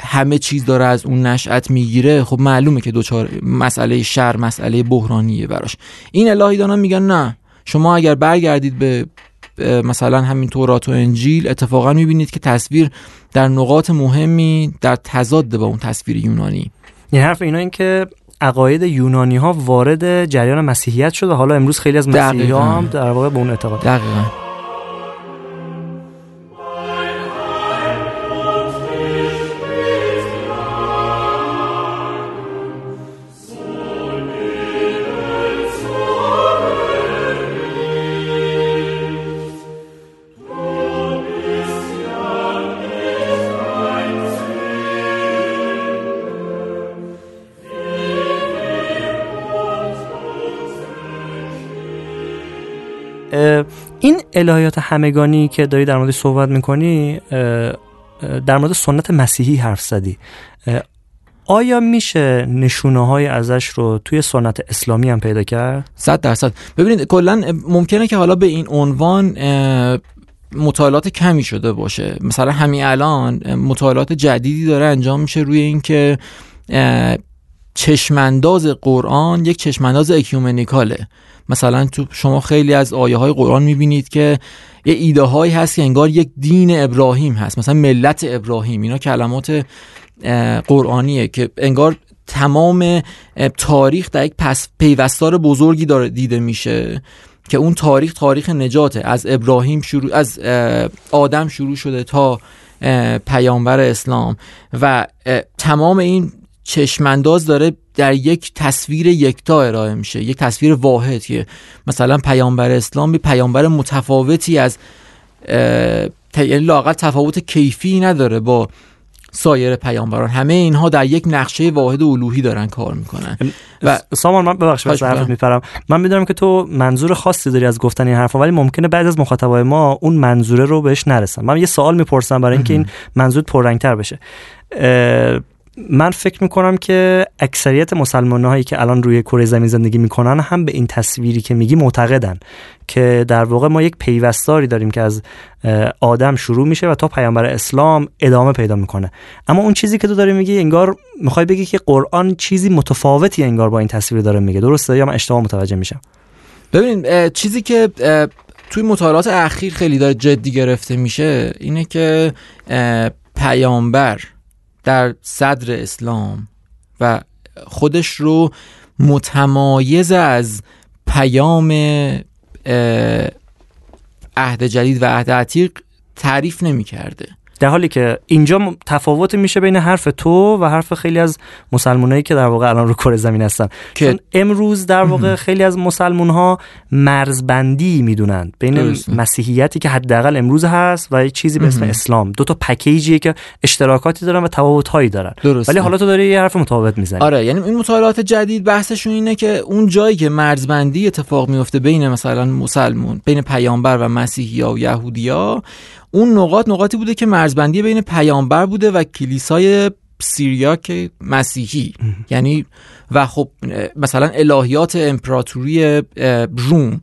همه چیز داره از اون نشأت میگیره. خب معلومه که دوچار مسئله شر، مسئله بحرانیه براش. این الهیدانا میگن نه، شما اگر برگردید به مثلا همین تورات و انجیل، اتفاقا میبینید که تصویر در نقاط مهمی در تضاد با اون تصویر یونانی. یعنی حرف اینا این که عقاید یونانی ها وارد جریان مسیحیت شد و حالا امروز خیلی از مسیحی ها هم در واقع به اون اعتقاد. دقیقاً. این الهیات همگانی که داری در مورد صحبت میکنی، در مورد سنت مسیحی حرف زدی، آیا میشه نشونه های ازش رو توی سنت اسلامی هم پیدا کرد؟ صد درصد. ببینید کلن ممکنه که حالا به این عنوان مطالعات کمی شده باشه. مثلا همین الان مطالعات جدیدی داره انجام میشه روی این که چشمنداز قرآن یک چشمنداز اکیومنیکاله. مثلا تو شما خیلی از آیه های قرآن میبینید که یه ایده هایی هست که انگار یک دین ابراهیم هست، مثلا ملت ابراهیم. اینا کلمات قرآنیه که انگار تمام تاریخ در یک پس پیوستار بزرگی داره دیده میشه که اون تاریخ تاریخ نجاته. از ابراهیم شروع، از آدم شروع شده تا پیامبر اسلام، و تمام این چشمنداز داره در یک تصویر یکتا ارائه میشه، یک تصویر واحد که مثلا پیامبر اسلام به پیامبر متفاوتی از لااقل تفاوت کیفی نداره با سایر پیامبران، همه اینها در یک نقشه واحد الوهی دارن کار میکنن. و سامان، من ببخشید واسه حرفت میپرم، من میدونم که تو منظور خاصی داری از گفتن این حرفا، ولی ممکنه بعضی از مخاطبای ما اون منظوره رو بهش نرسن. من یه سوال میپرسم برای اینکه این منظور پررنگتر بشه. من فکر میکنم که اکثریت مسلمان‌هایی که الان روی کره زمین زندگی میکنن هم به این تصویری که میگی معتقدن که در واقع ما یک پیوستاری داریم که از آدم شروع میشه و تا پیامبر اسلام ادامه پیدا میکنه. اما اون چیزی که تو داری میگی، انگار میخوای بگی که قرآن چیزی متفاوتی انگار با این تصویر داره میگه. درسته یا من اشتباه متوجه میشم؟ ببین، چیزی که توی مطالعات اخیر خیلی داره جدی گرفته میشه اینه که پیامبر در صدر اسلام و خودش رو متمایز از پیام عهد جدید و عهد عتیق تعریف نمی کرده. در حالی که اینجا تفاوت میشه بین حرف تو و حرف خیلی از مسلمانایی که در واقع الان رو کره زمین هستن، چون امروز در واقع خیلی از مسلمان‌ها مرزبندی میدونن بین درست. مسیحیتی که حداقل امروز هست و یک چیزی به اسم اسلام، دو تا پکیجیه که اشتراکاتی دارن و تفاوت‌هایی دارن. درست. ولی حالا تو داری یه حرف متفاوت میزنی. آره، یعنی این مطالعات جدید بحثشون اینه که اون جایی که مرزبندی اتفاق میفته بین مثلا مسلمان، بین پیامبر و مسیحی‌ها و یهودی‌ها، اون نقاط نقاطی بوده که مرزبندی بین پیامبر بوده و کلیسای سیریاک مسیحی. یعنی و خب مثلا الهیات امپراتوری روم،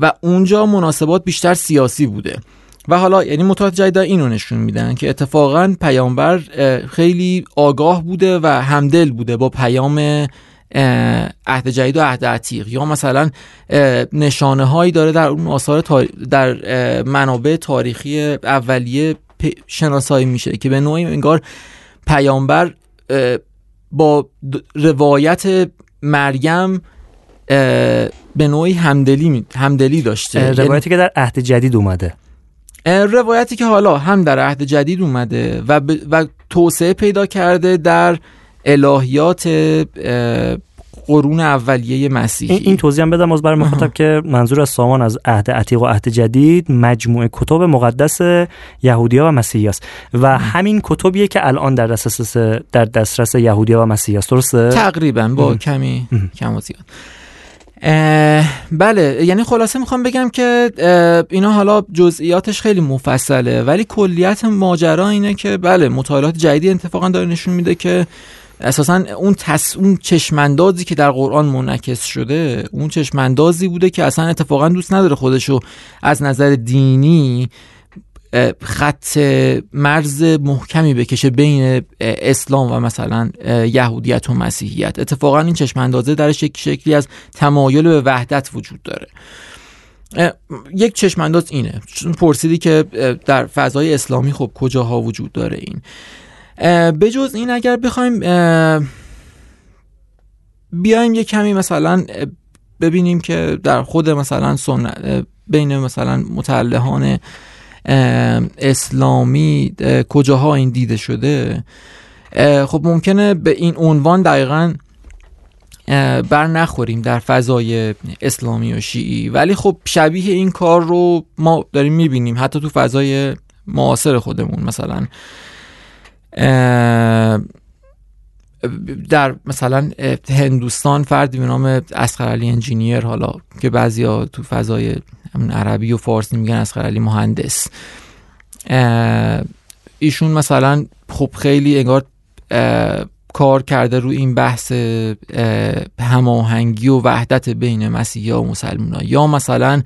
و اونجا مناسبات بیشتر سیاسی بوده. و حالا یعنی مطالعات جدید اینو نشون میدن که اتفاقا پیامبر خیلی آگاه بوده و همدل بوده با پیام عهد جدید و عهد عتیق، یا مثلا نشانه هایی داره در اون آثار تار... در منابع تاریخی اولیه شناسایی میشه که به نوعی انگار پیامبر با روایت مریم به نوعی همدلی می... همدلی داشته. روایتی که در عهد جدید اومده، روایتی که حالا هم در عهد جدید اومده و, ب... و توسعه پیدا کرده در الهیات قرون اولیه مسیحی. این, این توضیح هم بدم از برای مخاطب که منظور از سامان از عهد عتیق و عهد جدید مجموعه کتب مقدس یهودی‌ها و مسیحی است و همین کتبیه که الان در دسترس در دسترس یهودی‌ها و مسیحی است. درسته؟ تقریبا با ام. کمی ام. کم و زیاد. بله، یعنی خلاصه میخوام بگم که اینا، حالا جزئیاتش خیلی مفصله، ولی کلیت ماجرا اینه که بله، مطالعات جدیدی اتفاقا داره نشون میده که اساساً اون تس اون چشمندازی که در قرآن منعکس شده، اون چشمندازی بوده که اصلا اتفاقاً دوست نداره خودشو از نظر دینی خط مرز محکمی بکشه بین اسلام و مثلا یهودیت و مسیحیت. اتفاقاً این چشمندازه درش یک شکلی از تمایل به وحدت وجود داره. یک چشمنداز اینه. پرسیدی که در فضای اسلامی خب کجاها وجود داره این؟ بجز این، اگر بخوایم بیایم یه کمی مثلا ببینیم که در خود مثلا سنت بین مثلا متألهان اسلامی کجاها این دیده شده، خب ممکنه به این عنوان دقیقاً بر نخوریم در فضای اسلامی و شیعی، ولی خب شبیه این کار رو ما داریم میبینیم حتی تو فضای معاصر خودمون. مثلا در مثلا هندوستان فردی به نام اصغر علی انجینیر، حالا که بعضیا تو فضای عربی و فارسی میگن اصغر علی مهندس، ایشون مثلا خب خیلی انگار کار کرده روی این بحث هماهنگی و وحدت بین مسیحی‌ها و مسلمان‌ها. یا مثلا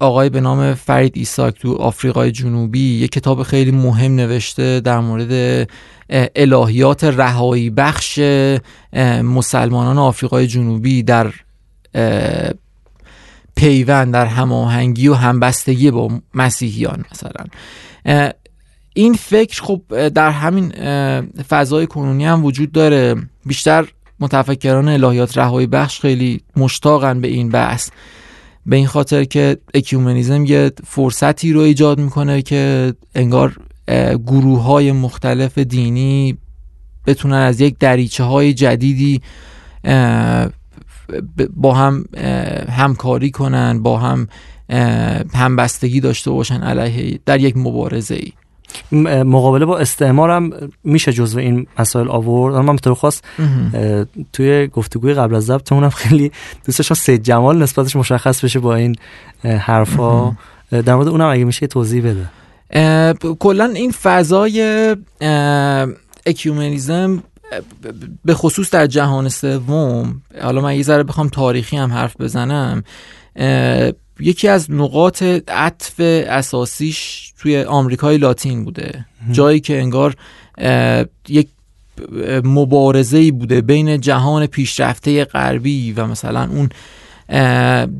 آقای به نام فرید ایساک تو آفریقای جنوبی یک کتاب خیلی مهم نوشته در مورد الهیات رهایی بخش مسلمانان آفریقای جنوبی در پیوند، در هماهنگی و همبستگی با مسیحیان. مثلا این فکر خب در همین فضای کنونی هم وجود داره. بیشتر متفکران الهیات رهایی بخش خیلی مشتاقن به این بحث، به این خاطر که اکیومنیزم یه فرصتی رو ایجاد میکنه که انگار گروه های مختلف دینی بتونن از یک دریچه های جدیدی با هم همکاری کنن، با هم همبستگی داشته باشن علیه در یک مبارزه ای. مقابله با استعمار هم میشه جزو این مسائل آورد. من به طور خاص توی گفتگوی قبل از ضبط اونم خیلی دوست داشتم سید جمال نسبتش مشخص بشه با این حرفا، در مورد اونم اگه میشه توضیح بده. کلا این فضای اکیومنیزم به خصوص در جهان سوم، حالا من یه ذره بخوام تاریخی هم حرف بزنم، یکی از نقاط عطف اساسیش توی آمریکای لاتین بوده، جایی که انگار یک مبارزه‌ای بوده بین جهان پیشرفته غربی و مثلا اون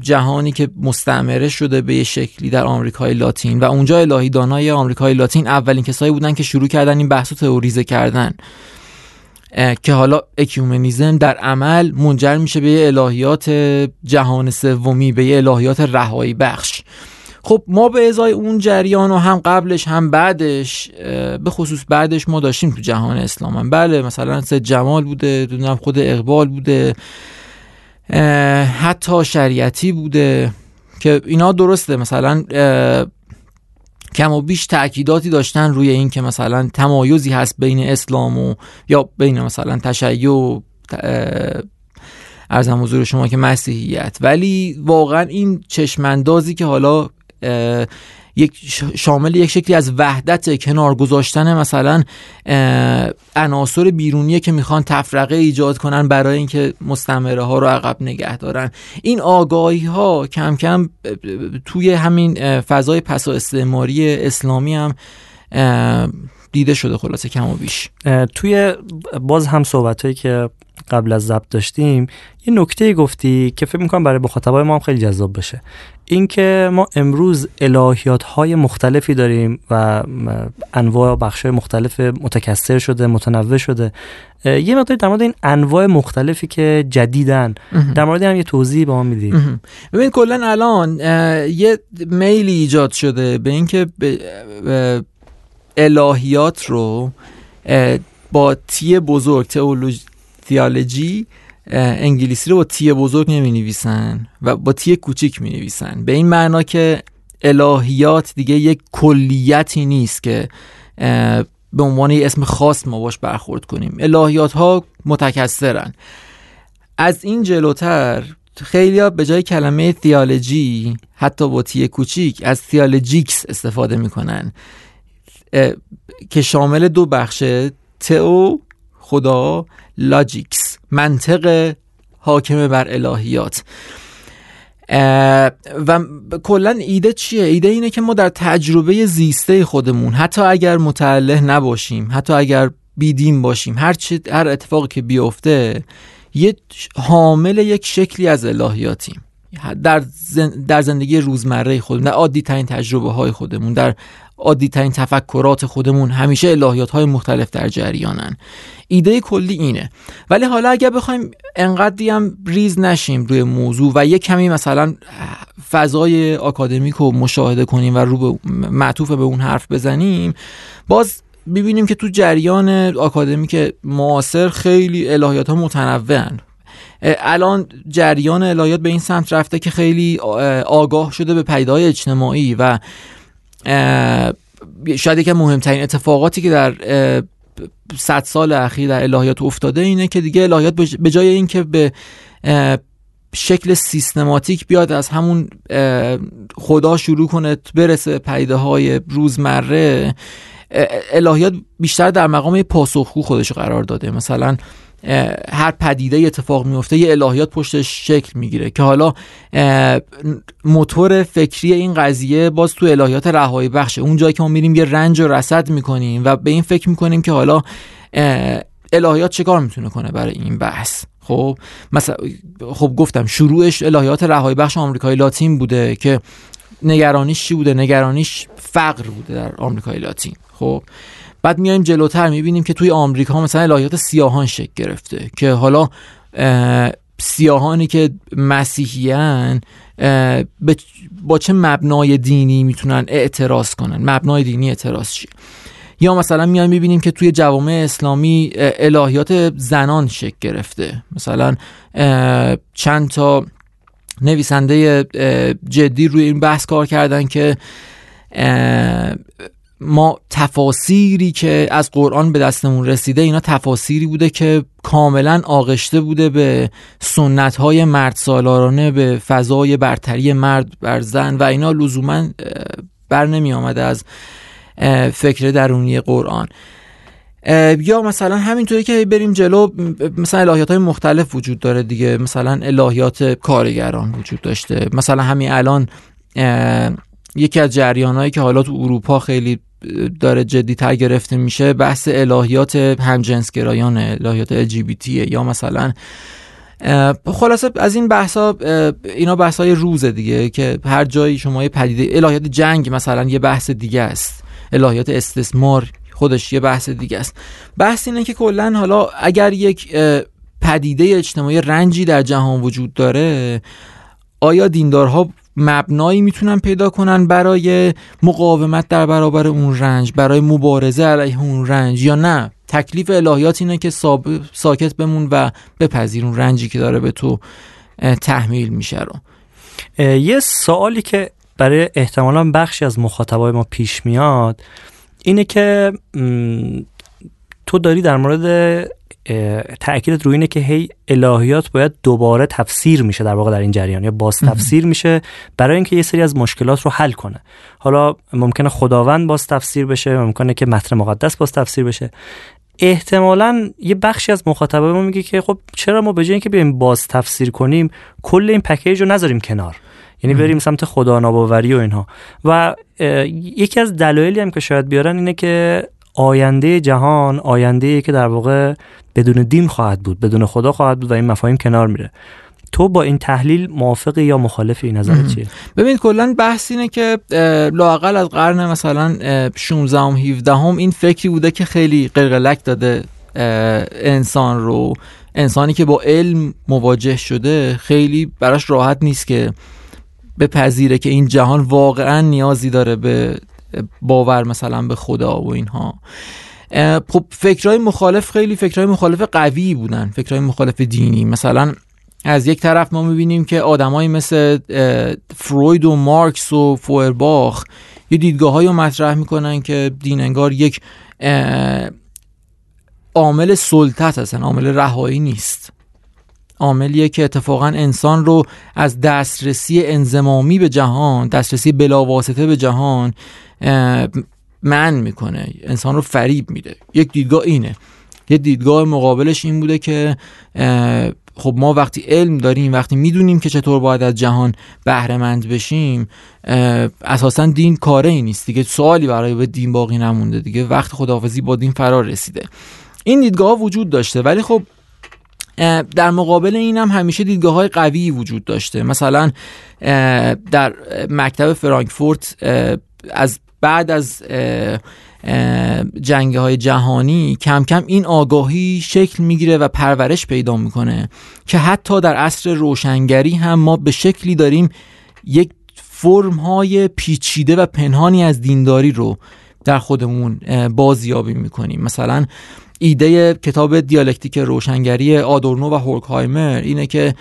جهانی که مستعمره شده به یه شکلی در آمریکای لاتین، و اونجا الهی‌دانای آمریکای لاتین اولین کسایی بودن که شروع کردن این بحثو تئوریزه کردن، که حالا اکیومنیزم در عمل منجر میشه به الهیات جهان سومی، به الهیات رهایی بخش. خب ما به ازای اون جریان و هم قبلش هم بعدش، به خصوص بعدش ما داشتیم تو جهان اسلام هم. بله مثلا سید جمال بوده، دونم خود اقبال بوده، حتی شریعتی بوده، که اینا درسته مثلا کم و بیش تأکیداتی داشتن روی این که مثلا تمایزی هست بین اسلام و یا بین مثلا تشیع و عرضم حضور شما که مسیحیت، ولی واقعا این چشمندازی که حالا یک شامل یک شکلی از وحدت، کنار گذاشتن مثلا عناصر بیرونیه که میخوان تفرقه ایجاد کنن برای اینکه مستعمره ها رو عقب نگه دارن، این آگاهی ها کم کم توی همین فضای پسا استعماری اسلامی هم دیده شده خلاصه کم و بیش. توی باز هم صحبتایی که قبل از ضبط داشتیم یه نکته گفتی که فکر می‌کنم برای مخاطبای ما هم خیلی جذاب بشه، این که ما امروز الهیات‌های مختلفی داریم و انواع بخش‌های مختلف متکثر شده، متنوع شده. یه مقدار در مورد این انواع مختلفی که جدیدن، در مورد هم یه توضیح به ما میدیم. ببین کلاً الان یه میلی ایجاد شده به اینکه الهیات رو با تی بزرگ، تئولوژی تیالوجی انگلیسی رو با تی بزرگ نمی نویسن و با تی کوچیک می نویسن، به این معنا که الهیات دیگه یک کلیتی نیست که به عنوان یه اسم خاص ما باش برخورد کنیم. الهیات ها متکثرن. از این جلوتر خیلی ها به جای کلمه تیالوجی حتی با تی کوچیک از تیالوجیکس استفاده می کنن که شامل دو بخشه، تئو خدا، لاجیکس منطق حاکم بر الهیات. و کلا ایده چیه؟ ایده اینه که ما در تجربه زیسته خودمون، حتی اگر متعلق نباشیم، حتی اگر بیدین باشیم، هر چی هر اتفاقی که بیفته یه حامل یک شکلی از الهیاتیم، در در زندگی روزمره خودمون، در عادی ترین تجربه های خودمون، در عادی ترین تفکرات خودمون همیشه الهیات های مختلف در جریانن. ایده کلی اینه. ولی حالا اگر بخوایم انقدری هم ریز نشیم روی موضوع و یک کمی مثلا فضای آکادمیک رو مشاهده کنیم و رو به معطوف به اون حرف بزنیم، باز ببینیم که تو جریان آکادمیک معاصر خیلی الهیات ها متنوعن. الان جریان الهیات به این سمت رفته که خیلی آگاه شده به پدیده‌های اجتماعی و شاید یکی مهمترین اتفاقاتی که در صد سال اخیر در الهیات افتاده اینه که دیگه الهیات به جای اینکه به شکل سیستماتیک بیاد از همون خدا شروع کنه برسه پدیده‌های روزمره، الهیات بیشتر در مقام پاسخگو خودش قرار داده. مثلا هر پدیده اتفاق میفته یه الهیات پشتش شکل میگیره که حالا موتور فکری این قضیه باز تو الهیات رهایی بخشه، اون جایی که ما میریم یه رنج و رصد میکنیم و به این فکر میکنیم که حالا الهیات چه کار میتونه کنه برای این بحث. خب مثلا خب گفتم شروعش الهیات رهایی بخش آمریکای لاتین بوده که نگرانیش چی بوده؟ نگرانیش فقر بوده در آمریکای لاتین. خب بعد میایم جلوتر میبینیم که توی آمریکا مثلا الهیات سیاهان شکل گرفته که حالا سیاهانی که مسیحیان با چه مبنای دینی میتونن اعتراض کنن، مبنای دینی اعتراض چیه. یا مثلا میایم میبینیم که توی جوامع اسلامی الهیات زنان شکل گرفته، مثلا چند تا نویسنده جدی روی این بحث کار کردن که ما تفاسیری که از قرآن به دستمون رسیده اینا تفاسیری بوده که کاملا آغشته بوده به سنت‌های مرد سالارانه، به فضای برتری مرد بر زن و اینا لزوما بر نمی آمده از فکر درونی قرآن. یا مثلا همینطوری که بریم جلو مثلا الهیات‌های مختلف وجود داره دیگه، مثلا الهیات کارگران وجود داشته. مثلا همین الان یکی از جریان‌هایی که حالا تو اروپا خیلی داره جدی‌تر گرفته میشه بحث الهیات همجنسگرایان، الهیات ال جی بی تی، یا مثلا خلاصه از این بحثا. اینا بحث‌های روزه دیگه که هر جایی شما یه پدیده، الهیات جنگ مثلا یه بحث دیگه است، الهیات استثمار خودش یه بحث دیگه است. بحث اینه که کلاً حالا اگر یک پدیده اجتماعی رنجی در جهان وجود داره، آیا دیندارها مبنایی میتونن پیدا کنن برای مقاومت در برابر اون رنج، برای مبارزه علیه اون رنج، یا نه تکلیف الهیات اینه که ساکت بمون و بپذیر اون رنجی که داره به تو تحمیل میشه رو؟ یه سوالی که برای احتمالاً بخشی از مخاطبای ما پیش میاد اینه که تو داری در مورد تأکیدت روی اینه که هی الهیات باید دوباره تفسیر میشه در واقع در این جریان، یا باز تفسیر میشه برای اینکه یه سری از مشکلات رو حل کنه. حالا ممکنه خداوند باز تفسیر بشه، ممکنه که متن مقدس باز تفسیر بشه. احتمالاً یه بخشی از مخاطبای ما میگه که خب چرا ما به جای اینکه بیایم باز تفسیر کنیم کل این پکیج رو نذاریم کنار، یعنی بریم سمت خدا ناباوری و اینها. و یکی از دلایلی هم که شاید بیارن اینه که آینده جهان آینده‌ای که در واقع بدون دین خواهد بود، بدون خدا خواهد بود و این مفاهیم کنار میره. تو با این تحلیل موافقی یا مخالفی؟ این نظرت چیه؟ ببینید کلا بحث اینه که لااقل از قرن مثلا شانزده هم هفده هم این فکری بوده که خیلی قلقلک داده انسان رو. انسانی که با علم مواجه شده خیلی براش راحت نیست که بپذیره که این جهان واقعا نیازی داره به باور مثلا به خدا و اینها. خب فکرهای مخالف خیلی فکرهای مخالف قوی بودن، فکرهای مخالف دینی. مثلا از یک طرف ما میبینیم که آدمایی مثل فروید و مارکس و فوئرباخ یه دیدگاهایی رو مطرح میکنن که دین انگار یک عامل سلطت هستن، عامل رهایی نیست، عاملیه که اتفاقا انسان رو از دسترسی انضمامی به جهان، دسترسی بلاواسطه به جهان منع میکنه، انسان رو فریب میده. یک دیدگاه اینه. یک دیدگاه مقابلش این بوده که خب ما وقتی علم داریم، وقتی میدونیم که چطور باید از جهان بهره مند بشیم، اساسا دین کاره ای نیست دیگه، سوالی برای به دین باقی نمونده دیگه، وقت خداحافظی با دین فرا رسیده. این دیدگاه وجود داشته، ولی خب در مقابل این هم همیشه دیدگاه‌های قوی وجود داشته. مثلا در مکتب فرانکفورت از بعد از جنگ‌های جهانی کم کم این آگاهی شکل میگیره و پرورش پیدا میکنه که حتی در عصر روشنگری هم ما به شکلی داریم یک فرم‌های پیچیده و پنهانی از دینداری رو در خودمون بازیابی میکنیم. مثلا ایده کتاب دیالکتیک روشنگری آدورنو و هورکایمر اینه که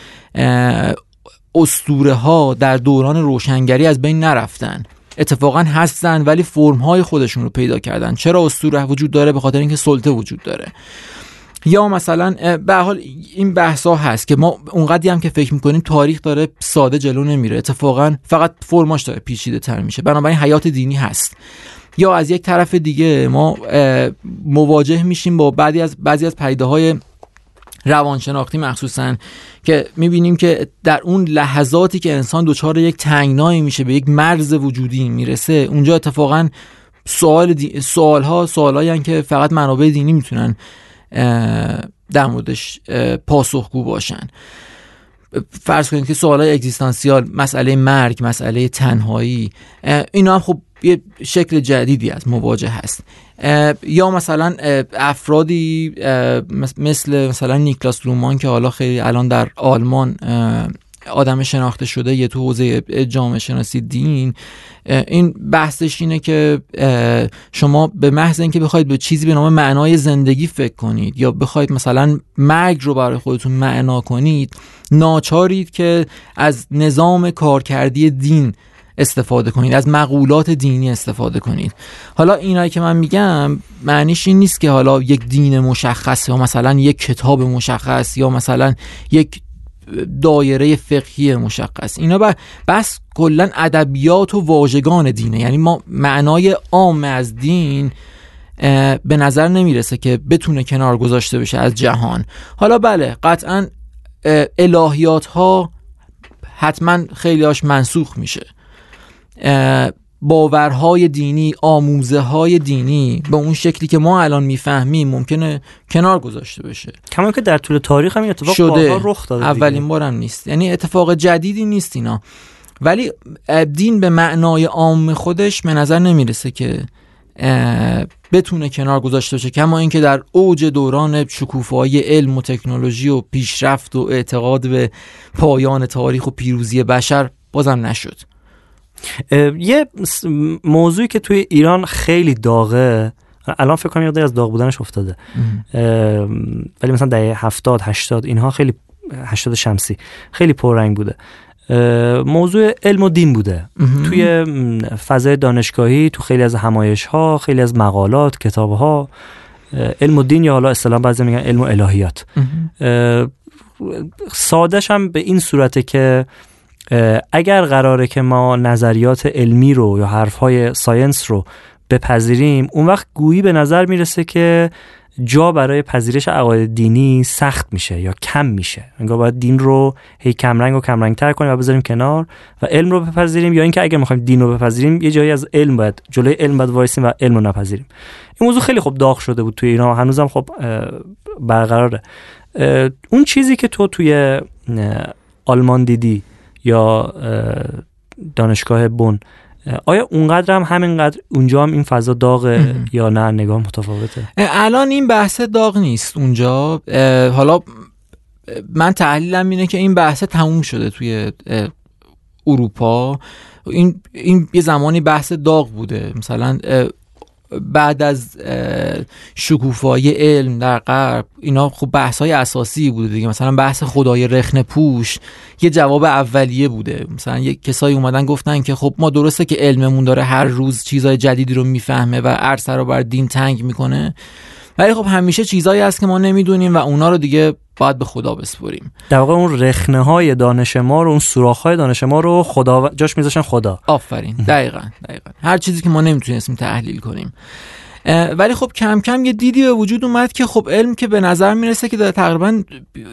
اسطوره ها در دوران روشنگری از بین نرفتن، اتفاقا هستن ولی فرم های خودشون رو پیدا کردن. چرا اسطوره وجود داره؟ به خاطر اینکه سلطه وجود داره. یا مثلا به حال این بحث ها هست که ما اونقدی هم که فکر میکنیم تاریخ داره ساده جلو نمیره، اتفاقا فقط فرماش داره پیچیده تر میشه، بنابراین حیات دینی هست. یا از یک طرف دیگه ما مواجه میشیم با بعضی از بعضی از پدیده‌های روانشناختی مخصوصاً که میبینیم که در اون لحظاتی که انسان دچار یک تنگنایی میشه، به یک مرز وجودی میرسه، اونجا اتفاقاً سوال دی... سوال‌ها سوالایی هستن که فقط منابع دینی میتونن در موردش پاسخگو باشن. فرض کنید که سوالای اگزیستانسیال، مسئله مرگ، مسئله تنهایی، اینا هم خب یه شکل جدیدی از مواجه هست. یا مثلا افرادی مثل مثلا نیکلاس لومان که حالا خیلی الان در آلمان آدم شناخته شده یه تو حوزه جامعه شناسی دین، این بحثش اینه که شما به محض اینکه بخواید به چیزی به نام معنای زندگی فکر کنید یا بخواید مثلا مرگ رو برای خودتون معنا کنید، ناچارید که از نظام کارکردی دین استفاده کنید، از مقولات دینی استفاده کنید. حالا اینایی که من میگم معنیش این نیست که حالا یک دین مشخص یا مثلا یک کتاب مشخص یا مثلا یک دایره فقهی مشخص، اینا بس کلا ادبیات و واژگان دینه. یعنی ما معنای عام از دین به نظر نمیرسه که بتونه کنار گذاشته بشه از جهان. حالا بله قطعا الهیات ها حتما خیلی هاش منسوخ میشه، باورهای دینی، آموزه های دینی به اون شکلی که ما الان میفهمیم ممکنه کنار گذاشته بشه، کما که در طول تاریخ هم این اتفاق بارها رخ داده، اولین بارم نیست، یعنی اتفاق جدیدی نیست اینا. ولی دین به معنای عام خودش به نظر نمیرسه که بتونه کنار گذاشته بشه، کما اینکه در اوج دوران شکوفایی علم و تکنولوژی و پیشرفت و اعتقاد به پایان تاریخ و پیروزی بشر بازم نشد. یه موضوعی که توی ایران خیلی داغه الان، فکر کنم یاد از داغ بودنش افتاده، ولی مثلا دهه هفتاد هشتاد اینها خیلی، هشتاد شمسی خیلی پررنگ بوده، موضوع علم و دین بوده. توی فضای دانشگاهی، تو خیلی از همایش ها، خیلی از مقالات، کتاب ها، علم و دین یا حالا اصطلاحاً بعضی میگن علم و الهیات. ساده‌ش هم به این صورته که اگر قراره که ما نظریات علمی رو یا حرفهای ساینس رو بپذیریم، اون وقت گویی به نظر میرسه که جا برای پذیرش عقاید دینی سخت میشه یا کم میشه، انگار باید دین رو هی کمرنگ و کمرنگتر کنیم و بذاریم کنار و علم رو بپذیریم، یا اینکه اگر میخوایم دین رو بپذیریم یه جایی از علم باید جلوی علم باید وایسیم و علم رو نپذیریم. این موضوع خیلی خوب داغ شده بود توی اینا، هنوزم خب برقراره. اون چیزی که تو توی آلمان دیدی یا دانشگاه بن، آیا اونقدر هم همینقدر اونجا هم این فضا داغه یا نه نگاه متفاوته؟ الان این بحث داغ نیست اونجا. حالا من تحلیلم اینه که این بحث تموم شده توی اروپا. این این یه زمانی بحث داغ بوده، مثلا بعد از شکوفایی علم در غرب اینا خب بحث‌های اساسی بوده دیگه، مثلا بحث خدای رخنه پوش یه جواب اولیه بوده، مثلا یک کسایی اومدن گفتن که خب ما درسته که علممون داره هر روز چیزای جدیدی رو میفهمه و عرصه رو بر دین تنگ میکنه، ولی خب همیشه چیزایی هست که ما نمیدونیم و اونا رو دیگه باید به خدا بسپریم. در واقع اون رخنه های دانش ما رو، اون سوراخ های دانش ما رو خدا جاش میذاشن خدا. آفرین، دقیقاً دقیقاً هر چیزی که ما نمیتونستیم تحلیل کنیم. ولی خب کم کم یه دیدی به وجود اومد که خب علم که به نظر میرسه که تقریبا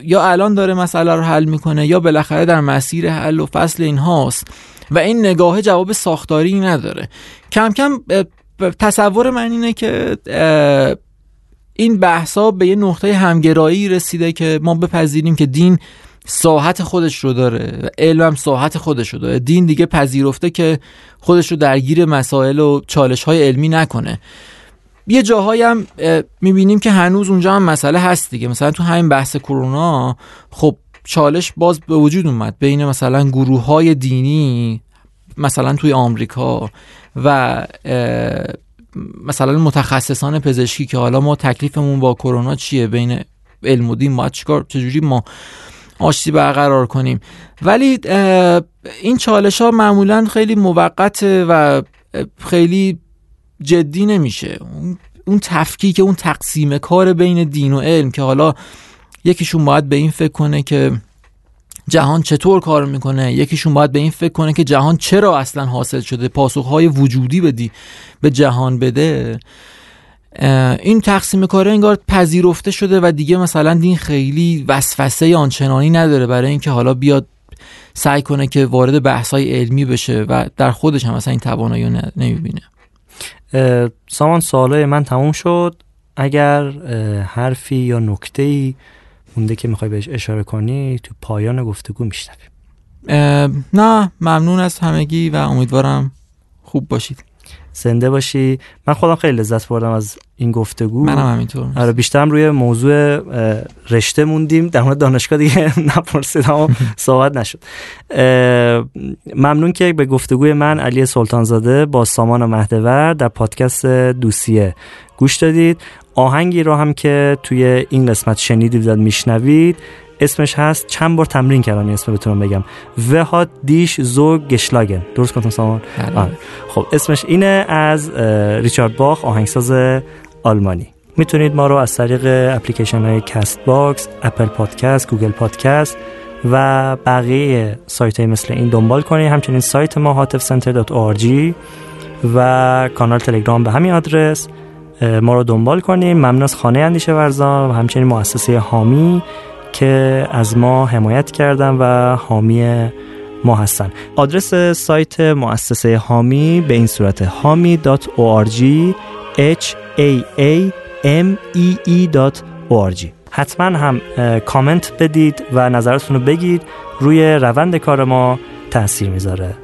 یا الان داره مسئله رو حل میکنه یا بالاخره در مسیر حل و فصل این هاست و این نگاه جواب ساختاری نداره. کم کم تصور من اینه که این بحثا به یه نقطه همگرایی رسیده که ما بپذیریم که دین ساحت خودش رو داره و علم هم ساحت خودش رو داره. دین دیگه پذیرفته که خودش رو درگیر مسائل و چالش‌های علمی نکنه. یه جاهایی هم می‌بینیم که هنوز اونجا هم مسئله هست دیگه، مثلا تو همین بحث کرونا خب چالش باز به وجود اومد بین مثلا گروه‌های دینی مثلا توی آمریکا و مثلا متخصصان پزشکی که حالا ما تکلیفمون با کرونا چیه، بین علم و دین باید چیکار، چجوری ما آشتی برقرار کنیم. ولی این چالش ها معمولا خیلی موقته و خیلی جدی نمیشه. اون تفکیک، اون تقسیم کار بین دین و علم که حالا یکیشون باید به این فکر کنه که جهان چطور کار میکنه، یکیشون باید به این فکر کنه که جهان چرا اصلا حاصل شده، پاسخهای وجودی بدی به جهان بده. این تقسیم کاره انگار پذیرفته شده و دیگه مثلا دین خیلی وسوسه آنچنانی نداره برای اینکه حالا بیاد سعی کنه که وارد بحثای علمی بشه و در خودش هم مثلا این توانایی رو نمیبینه. سامان، سوالای من تموم شد. اگر حرفی یا نکته‌ای مونده که میخوای بهش اشاره کنی تو پایان گفتگو میشنویم. نه، ممنون از همگی و امیدوارم خوب باشید، زنده باشی. من خودم خیلی لذت بردم از این گفتگو. منم همینطور. آره، بیشترم روی موضوع رشته موندیم، در مورد دانشگاه دیگه نپرسیدم، صحبت نشد. ممنون که به گفتگوی من علی سلطانزاده با سامان مهدور در پادکست دوسیه گوش دادید. آهنگی رو هم که توی این قسمت شنیدید و میشنوید اسمش هست، چند بار تمرین کردم این اسم بتونم بگم، و هات دیش زو گشلاگن، درست گفتم سامان؟ خب اسمش اینه، از ریچارد باخ آهنگساز آلمانی. میتونید ما رو از طریق اپلیکیشن های کست باکس، اپل پادکست، گوگل پادکست و بقیه سایت های مثل این دنبال کنید. همچنین سایت ما هاتف سنتر دات او آر جی و کانال تلگرام به همین آدرس ما رو دنبال کنید. ممنون از خانه اندیشه ورزان و همچنین مؤسسه حامی که از ما حمایت کردن و حامی ما هستن. آدرس سایت مؤسسه حامی به این صورت: haamee.org h a a m e e .org. حتما هم کامنت بدید و نظراتتون رو بگید، روی روند کار ما تاثیر میذاره.